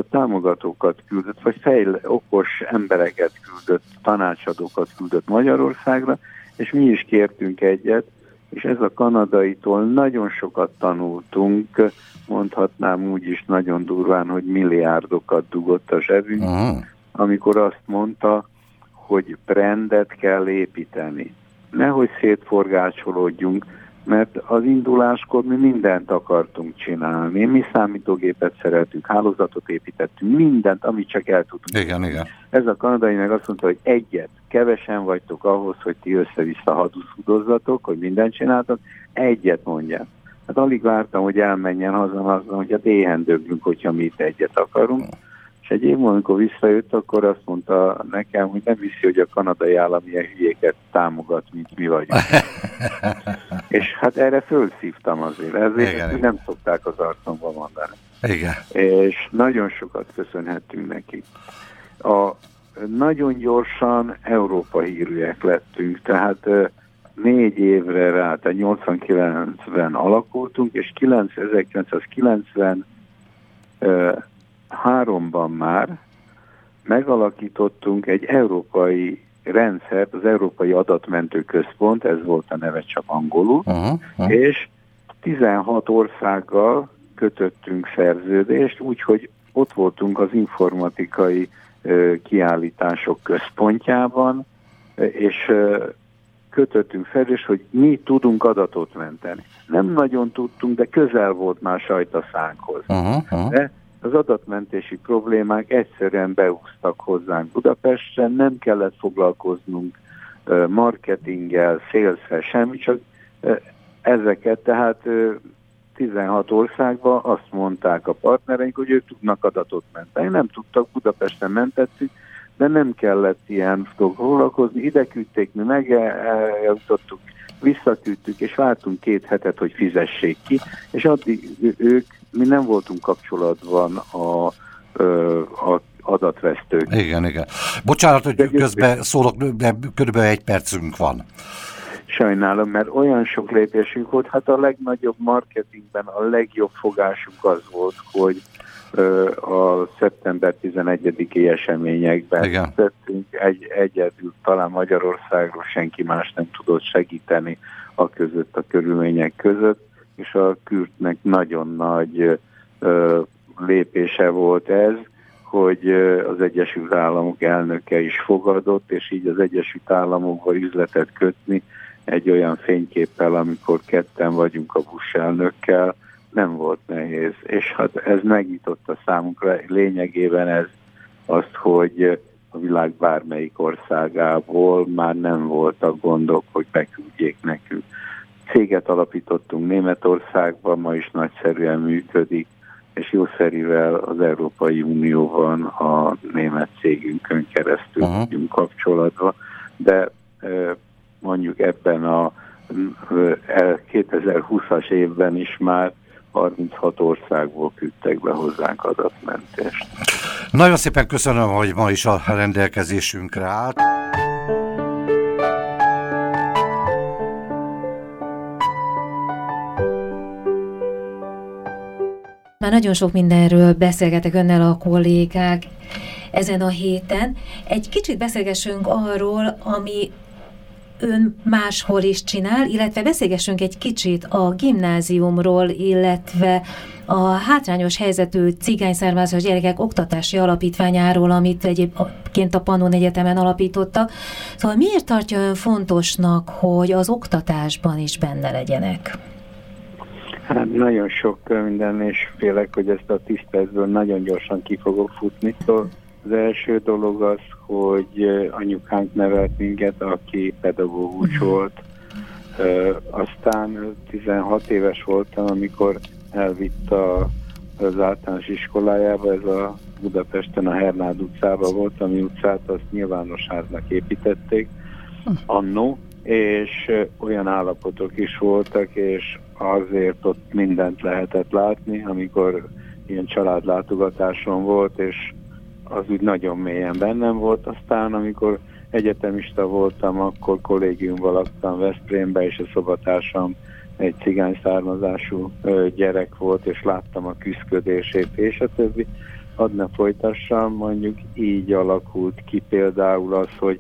támogatókat küldött, vagy fejl, okos embereket küldött, tanácsadókat küldött Magyarországra, és mi is kértünk egyet, és ez a kanadaitól nagyon sokat tanultunk, mondhatnám úgy is nagyon durván, hogy milliárdokat dugott a zsebünk, uh-huh. amikor azt mondta, hogy brendet kell építeni. Nehogy szétforgácsolódjunk, mert az induláskor mi mindent akartunk csinálni. Mi számítógépet szeretünk, hálózatot építettünk, mindent, amit csak el tudtunk. Igen, igen. Ez a kanadai meg azt mondta, hogy egyet, kevesen vagytok ahhoz, hogy ti össze-vissza haduszudozzatok, hogy mindent csináltok, egyet mondjam. Hát alig vártam, hogy elmenjen haza, azon, hogy hát éhendöblünk, hogyha mi itt egyet akarunk. És egy év múlva, amikor visszajött, akkor azt mondta nekem, hogy nem viszi, hogy a kanadai állam ilyen hülyéket támogat, mint mi vagyunk. És hát erre fölszívtam azért, ezért igen, nem szokták az arcomba mondani. Igen. És nagyon sokat köszönhetünk neki. A, nagyon gyorsan Európa hírűek lettünk, tehát négy évre rá, tehát nyolcvankilencben alakultunk, és ezerkilencszázkilencvenháromban már megalakítottunk egy európai rendszert, az Európai Adatmentő Központ, ez volt a neve csak angolul, aha, aha. és tizenhat országgal kötöttünk szerződést, úgyhogy ott voltunk az informatikai ö, kiállítások központjában, és ö, kötöttünk szerződést, hogy mi tudunk adatot menteni. Nem nagyon tudtunk, de közel volt már sajt a szánkhoz. Aha, aha. De az adatmentési problémák egyszerűen beúztak hozzánk Budapesten, nem kellett foglalkoznunk marketinggel, szélszel, semmi, csak ezeket, tehát tizenhat országban azt mondták a partnereink, hogy ők tudnak adatot menteni. Nem tudtak, Budapesten mentettük, de nem kellett ilyen foglalkozni. Ide küldték, mi megjutottuk, visszaküldtük, és vártunk két hetet, hogy fizessék ki, és addig ők, mi nem voltunk kapcsolatban a, a adatvesztők. Igen, igen. Bocsánat, hogy közben szólok, de körülbelül egy percünk van. Sajnálom, mert olyan sok lépésünk volt, hát a legnagyobb marketingben a legjobb fogásunk az volt, hogy a szeptember tizenegyedikei eseményekben igen. tettünk egy, egyedül, talán Magyarországról senki más nem tudott segíteni a között, a körülmények között, és a Kürtnek nagyon nagy ö, lépése volt ez, hogy az Egyesült Államok elnöke is fogadott, és így az Egyesült Államokban üzletet kötni egy olyan fényképpel, amikor ketten vagyunk a Bush elnökkel, nem volt nehéz, és hát ez megnyitotta számunkra lényegében ez azt, hogy a világ bármelyik országából már nem voltak gondok, hogy beküldjék nekünk. Céget alapítottunk Németországban, ma is nagyszerűen működik, és jószerivel az Európai Unióban a német cégünkön keresztül uh-huh. vagyunk kapcsolatban, de mondjuk ebben a kétezerhúszas évben is már harminchat országból küldtek be hozzánk adatmentést. Nagyon szépen köszönöm, hogy ma is a rendelkezésünkre állt. Már nagyon sok mindenről beszélgetek önnel a kollégák ezen a héten. Egy kicsit beszélgessünk arról, ami ön máshol is csinál, illetve beszélgessünk egy kicsit a gimnáziumról, illetve a hátrányos helyzetű cigány származású gyerekek oktatási alapítványáról, amit egyébként a Pannon Egyetemen alapította. Szóval miért tartja ön fontosnak, hogy az oktatásban is benne legyenek? Hát nagyon sok minden, és félek, hogy ezt a tíz percből nagyon gyorsan ki fogok futni. Az első dolog az, hogy anyukánk nevelt minket, aki pedagógus volt. Aztán tizenhat éves voltam, amikor elvitt a, az általános iskolájába, ez a Budapesten a Hernád utcában volt, ami utcát azt nyilvános háznak építették annó, és olyan állapotok is voltak, és azért ott mindent lehetett látni, amikor ilyen családlátogatáson volt, és az úgy nagyon mélyen bennem volt. Aztán, amikor egyetemista voltam, akkor kollégiumban laktam Veszprémbe, és a szobatársam egy cigány származású gyerek volt, és láttam a küszködését, és a többi. Hadd ne folytassam, mondjuk így alakult ki például az, hogy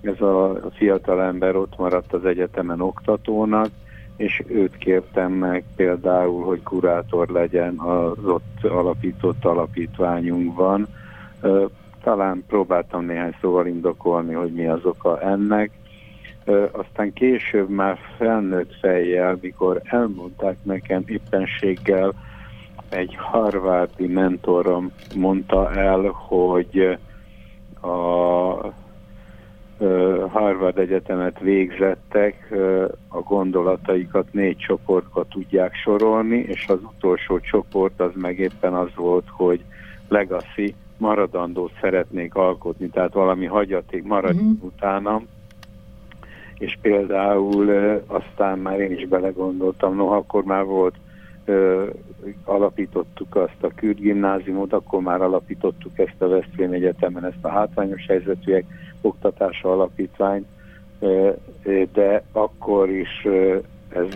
ez a fiatal ember ott maradt az egyetemen oktatónak, és őt kértem meg például, hogy kurátor legyen az ott alapított alapítványunkban. Talán próbáltam néhány szóval indokolni, hogy mi az oka ennek. Aztán később már felnőtt fejjel, mikor elmondták nekem éppenséggel, egy harvardi mentorom mondta el, hogy a Harvard Egyetemet végzettek, a gondolataikat négy csoportba tudják sorolni, és az utolsó csoport az meg éppen az volt, hogy legacy, maradandót szeretnék alkotni, tehát valami hagyaték maradjon mm-hmm. utánam, és például aztán már én is belegondoltam, no, akkor már volt, alapítottuk azt a Kürt gimnáziumot, akkor már alapítottuk ezt a Veszprém Egyetemen, ezt a hátrányos helyzetűek oktatása alapítványt, de akkor is ez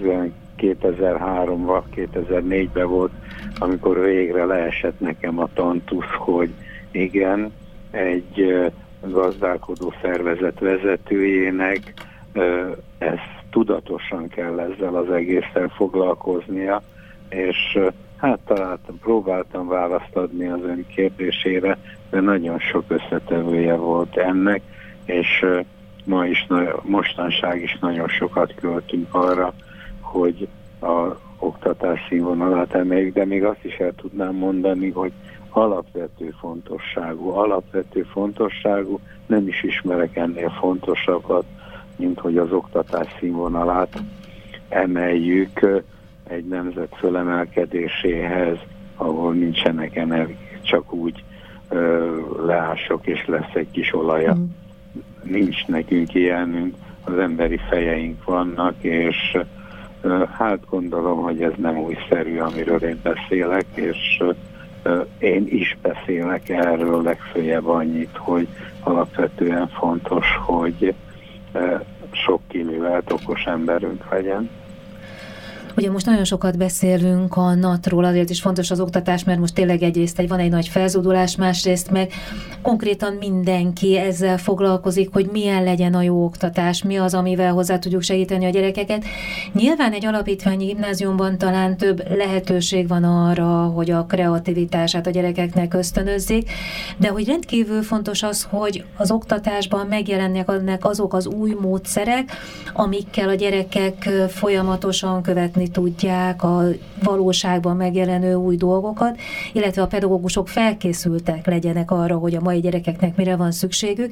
kétezer-háromban, kétezer-négyben volt, amikor végre leesett nekem a tantusz, hogy igen, egy gazdálkodó szervezet vezetőjének ezt tudatosan kell ezzel az egésszel foglalkoznia, és hát találtam, próbáltam választ adni az ön kérdésére, de nagyon sok összetevője volt ennek, és ma is, mostanság is nagyon sokat költünk arra, hogy a oktatás színvonalát emeljük, de még azt is el tudnám mondani, hogy alapvető fontosságú, alapvető fontosságú, nem is ismerek ennél fontosabbat, mint hogy az oktatás színvonalát emeljük egy nemzet fölemelkedéséhez, ahol nincsenek energi, csak úgy ö, leások és lesz egy kis olaja. Mm. Nincs nekünk ilyenünk, az emberi fejeink vannak, és ö, hát gondolom, hogy ez nem újszerű, amiről én beszélek, és ö, én is beszélek erről legfőjebb annyit, hogy alapvetően fontos, hogy ö, sok kiművelt okos emberünk legyen. Ugye most nagyon sokat beszélünk a NAT-ról, azért is fontos az oktatás, mert most tényleg egyrészt egy, van egy nagy felzúdulás, másrészt meg konkrétan mindenki ezzel foglalkozik, hogy milyen legyen a jó oktatás, mi az, amivel hozzá tudjuk segíteni a gyerekeket. Nyilván egy alapítványi gimnáziumban talán több lehetőség van arra, hogy a kreativitását a gyerekeknek ösztönözzék, de hogy rendkívül fontos az, hogy az oktatásban megjelennek azok az új módszerek, amikkel a gyerekek folyamatosan követni tudják a valóságban megjelenő új dolgokat, illetve a pedagógusok felkészültek legyenek arra, hogy a mai gyerekeknek mire van szükségük.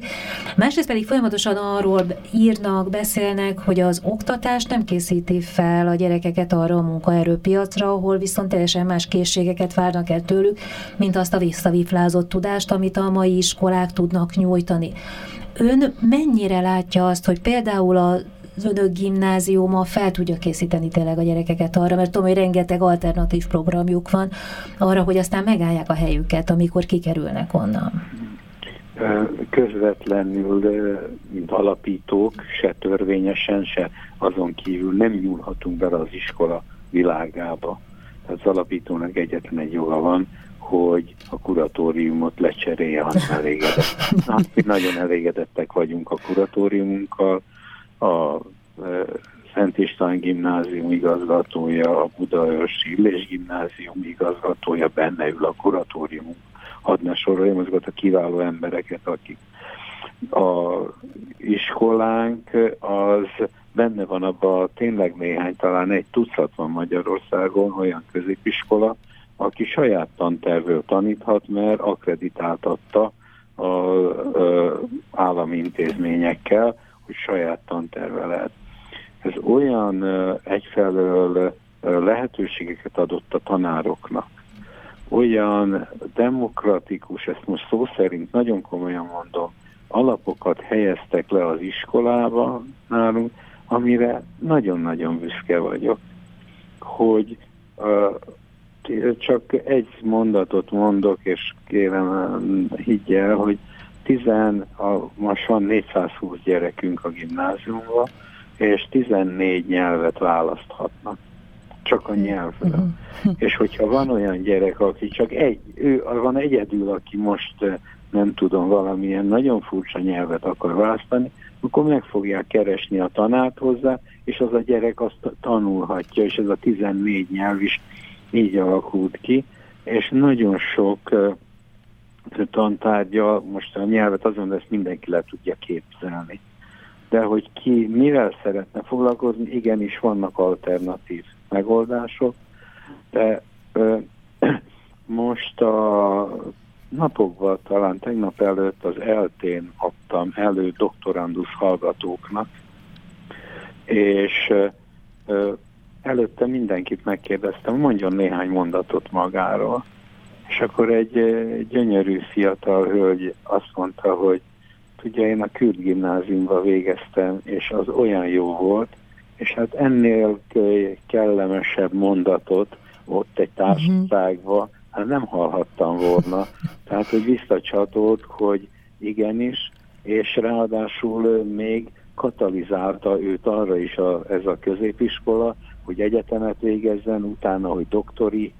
Másrészt pedig folyamatosan arról írnak, beszélnek, hogy az oktatás nem készíti fel a gyerekeket arra a munkaerőpiacra, ahol viszont teljesen más készségeket várnak el tőlük, mint azt a visszaviflázott tudást, amit a mai iskolák tudnak nyújtani. Ön mennyire látja azt, hogy például a az önök gimnáziuma fel tudja készíteni tényleg a gyerekeket arra, mert tudom, hogy rengeteg alternatív programjuk van arra, hogy aztán megállják a helyüket, amikor kikerülnek onnan. Közvetlenül, mint alapítók, se törvényesen, se azon kívül nem nyúlhatunk bele az iskola világába. Tehát az alapítónak egyetlen egy joga van, hogy a kuratóriumot lecserélje, ha nem elégedett. Hát, nagyon elégedettek vagyunk a kuratóriumunkkal, a Szent István gimnázium igazgatója, a Budaörsi Illés gimnázium igazgatója, benne ül a kuratórium, hadd ne soroljam azokat a kiváló embereket, akik. A iskolánk az benne van abban tényleg néhány, talán egy tucat van Magyarországon olyan középiskola, aki saját tantervről taníthat, mert akkreditáltatta az állami intézményekkel, hogy saját tanterve lehet. Ez olyan egyfelől lehetőségeket adott a tanároknak, olyan demokratikus, ezt most szó szerint nagyon komolyan mondom, alapokat helyeztek le az iskolába nálunk, amire nagyon-nagyon büszke vagyok, hogy uh, csak egy mondatot mondok, és kérem, higgy el, hogy tizen, a, most van négyszázhúsz gyerekünk a gimnáziumban, és tizennégy nyelvet választhatnak. Csak a nyelvről. Uh-huh. És hogyha van olyan gyerek, aki csak egy, ő van egyedül, aki most nem tudom, valamilyen nagyon furcsa nyelvet akar választani, akkor meg fogják keresni a tanárt hozzá, és az a gyerek azt tanulhatja, és ez a tizennégy nyelv is így alakult ki, és nagyon sok uh, tantárgya, most a nyelvet azon, de ezt mindenki le tudja képzelni. De hogy ki mivel szeretne foglalkozni, igenis vannak alternatív megoldások, de ö, most a napokban, talán tegnap előtt az é el té-n adtam elő doktorandusz hallgatóknak, és ö, ö, előtte mindenkit megkérdeztem, mondjon néhány mondatot magáról. És akkor egy ö, gyönyörű fiatal hölgy azt mondta, hogy tudja, én a Kürt gimnáziumba végeztem, és az olyan jó volt, és hát ennél kellemesebb mondatot ott egy társaságban, hát nem hallhattam volna. Tehát, hogy visszacsatolt, hogy igenis, és ráadásul még katalizálta őt arra is a, ez a középiskola, hogy egyetemet végezzen, utána, hogy doktori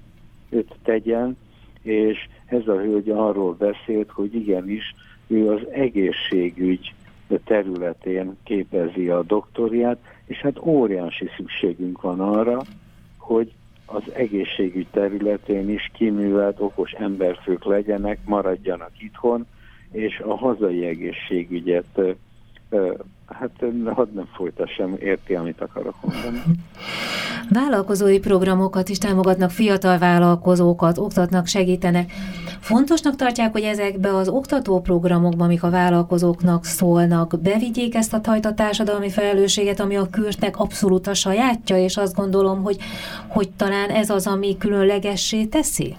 őt tegyen, és ez a hölgy arról beszélt, hogy igenis, ő az egészségügy területén képezi a doktoriát, és hát óriási szükségünk van arra, hogy az egészségügy területén is kiművelt okos emberfők legyenek, maradjanak itthon, és a hazai egészségügyet, hát hadd nem folytassam, érti, amit akarok mondani. Vállalkozói programokat is támogatnak, fiatal vállalkozókat oktatnak, segítenek. Fontosnak tartják, hogy ezekbe az oktatóprogramokba, amik a vállalkozóknak szólnak, bevigyék ezt a fajta társadalmi felelősséget, ami a Kürtnek abszolút a sajátja, és azt gondolom, hogy, hogy talán ez az, ami különlegessé teszi?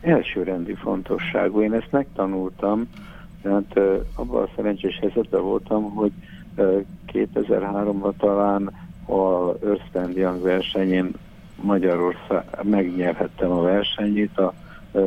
Elsőrendű fontosságú. Én ezt megtanultam, mert abban a szerencsés helyzetben voltam, hogy kétezer-háromban talán az Örsztendiang versenyén Magyarország megnyerhettem a versenyét, a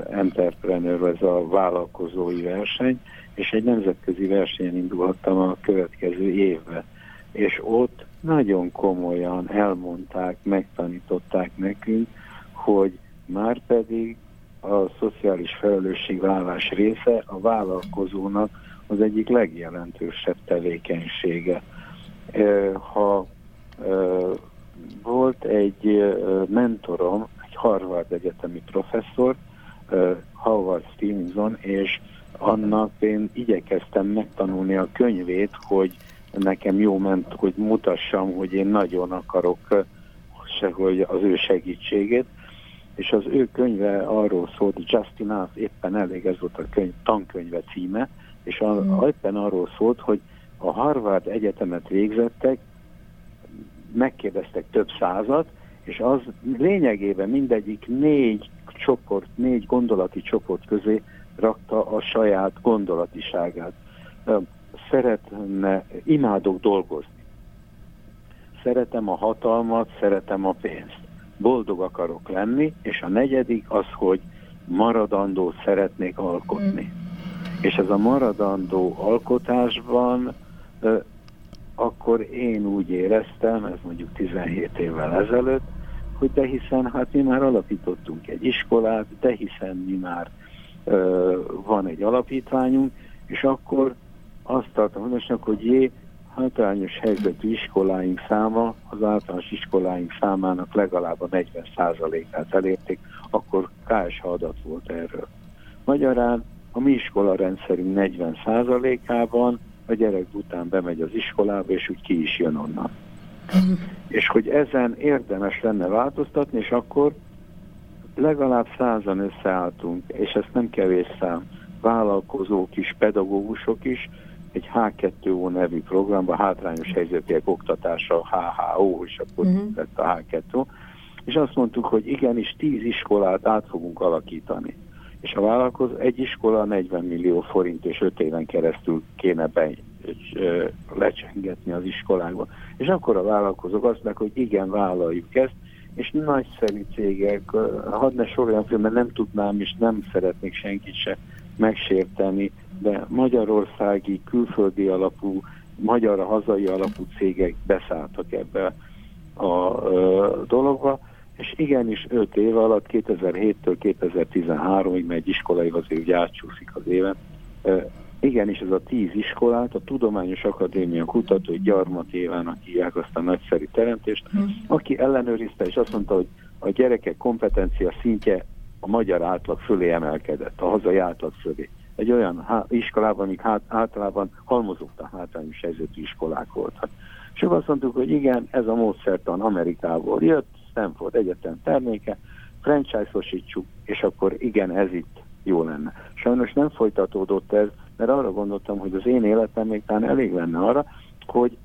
Entrepreneur, ez a vállalkozói verseny, és egy nemzetközi versenyen indulhattam a következő évben. És ott nagyon komolyan elmondták, megtanították nekünk, hogy már pedig a szociális felelősségvállalás része a vállalkozónak az egyik legjelentősebb tevékenysége. Ha volt egy mentorom, egy Harvard egyetemi professzor, Howard Stevenson, és annak én igyekeztem megtanulni a könyvét, hogy nekem jó ment, hogy mutassam, hogy én nagyon akarok hogy az ő segítségét, és az ő könyve arról szólt, Just Enough, éppen elég, ez volt a könyv, tankönyve címe, és a, mm. éppen arról szólt, hogy a Harvard Egyetemet végzettek, megkérdeztek több százat, és az lényegében mindegyik négy csoport, négy gondolati csoport közé rakta a saját gondolatiságát. Szeretne, imádok dolgozni. Szeretem a hatalmat, szeretem a pénzt. Boldog akarok lenni, és a negyedik az, hogy maradandót szeretnék alkotni. És ez a maradandó alkotásban akkor én úgy éreztem, ez mondjuk tizenhét évvel ezelőtt, hogy de hiszen, hát mi már alapítottunk egy iskolát, de hiszen mi már ö, van egy alapítványunk, és akkor azt tartom honosnak, hogy jé, hátrányos helyzetű iskoláink száma, az általános iskoláink számának legalább a negyven százalékát elérték, akkor ká es há adat volt erről. Magyarán a mi iskolarendszerünk negyven százalékában a gyerek után bemegy az iskolába, és úgy ki is jön onnan. és hogy ezen érdemes lenne változtatni, és akkor legalább százan összeálltunk, és ezt nem kevés szám, vállalkozók is, pedagógusok is, egy há kettő o nevű programban, hátrányos helyzetűek oktatása, há há o, és akkor uh-huh. lett a há kettő o, és azt mondtuk, hogy igenis tíz iskolát át fogunk alakítani. És a vállalkozó egy iskola negyven millió forint és öt éven keresztül kéne be lecsengetni az iskolákba. És akkor a vállalkozók azt mondják, hogy igen, vállaljuk ezt, és nagyszerű cégek, hadd ne soroljam fel, mert nem tudnám, és nem szeretnék senkit se megsérteni, de magyarországi, külföldi alapú, magyar hazai alapú cégek beszálltak ebbe a ö, dologba, és igenis öt év alatt, kétezer-héttől kétezer-tizenháromig, mert egy iskolai azért úgy átcsúszik az éven, ö, igenis ez a tíz iskolát a Tudományos Akadémia kutatói gyarmatévának hívják azt a nagyszerű teremtést, aki ellenőrizte, és azt mondta, hogy a gyerekek kompetencia szintje a magyar átlag fölé emelkedett, a hazai átlag fölé. Egy olyan há- iskolában, amik hát, általában halmozottan hátrányos helyzetű iskolák voltak. És azt mondtuk, hogy igen, ez a módszertan Amerikából jött, Stanford Egyetem terméke, franchise-osítsuk, és akkor igen, ez itt jó lenne. Sajnos nem folytatódott ez, mert arra gondoltam, hogy az én életem még talán elég lenne arra, hogy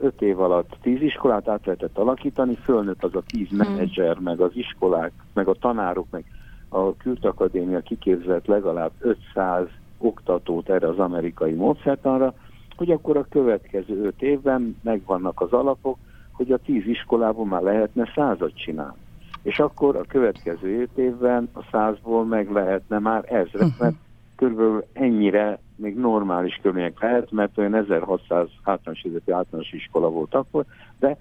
öt év alatt tíz iskolát át lehetett alakítani, fölnőtt az a tíz menedzser, meg az iskolák, meg a tanárok, meg a Kürt Akadémia kiképzett legalább ötszáz oktatót erre az amerikai módszertanra, hogy akkor a következő öt évben megvannak az alapok, hogy a tíz iskolában már lehetne százat csinálni. És akkor a következő öt évben a százból meg lehetne már ezret, uh-huh. mert körülbelül ennyire még normális körülmények lehet, mert olyan ezerhatszáz általános helyzetű általános iskola volt akkor, de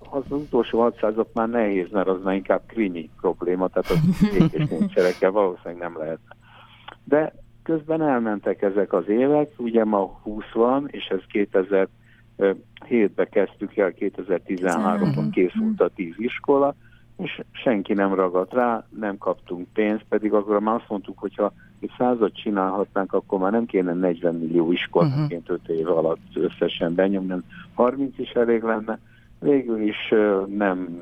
az utolsó hatszázat már nehéz, mert az már inkább krimi probléma, tehát az ékes nincserekkel valószínűleg nem lehetne. De közben elmentek ezek az évek, ugye ma húsz van, és ez kétezer-hétben kezdtük el, kétezer-tizenháromban készült a tíz iskola, és senki nem ragadt rá, nem kaptunk pénzt, pedig akkor már azt mondtuk, hogyha egy százat csinálhatnánk, akkor már nem kéne negyven millió iskoláként öt év alatt összesen benyomni, harminc is elég lenne. Végül is nem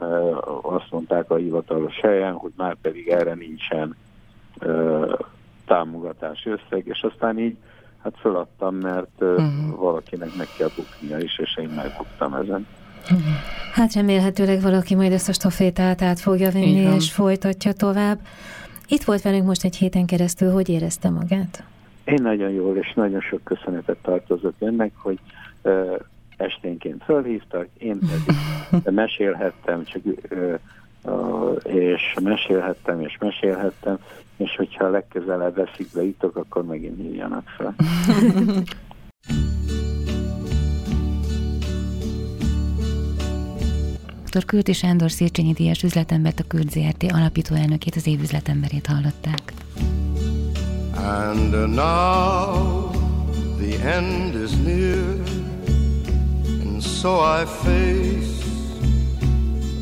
azt mondták a hivatalos helyen, hogy már pedig erre nincsen uh, támogatás összeg, és aztán így hát feladtam, mert uh, uh-huh. valakinek meg kell buknia is, és én megbuktam ezen. Hát remélhetőleg valaki majd ezt a stafétát át fogja vinni, igen. és folytatja tovább. Itt volt velünk most egy héten keresztül, hogy érezte magát? Én nagyon jól, és nagyon sok köszönetet tartozok önnek, hogy ö, esténként felhívtak, én pedig mesélhettem, csak, ö, ö, és mesélhettem, és mesélhettem, és hogyha legközelebb veszik be ittok, akkor megint hívjanak fel. doktor Kürtis Sándor Széchenyi díjas üzletembert, a Kürt zé er té alapítóelnökét, az év üzletemberét hallották. And now the end is near, and so I face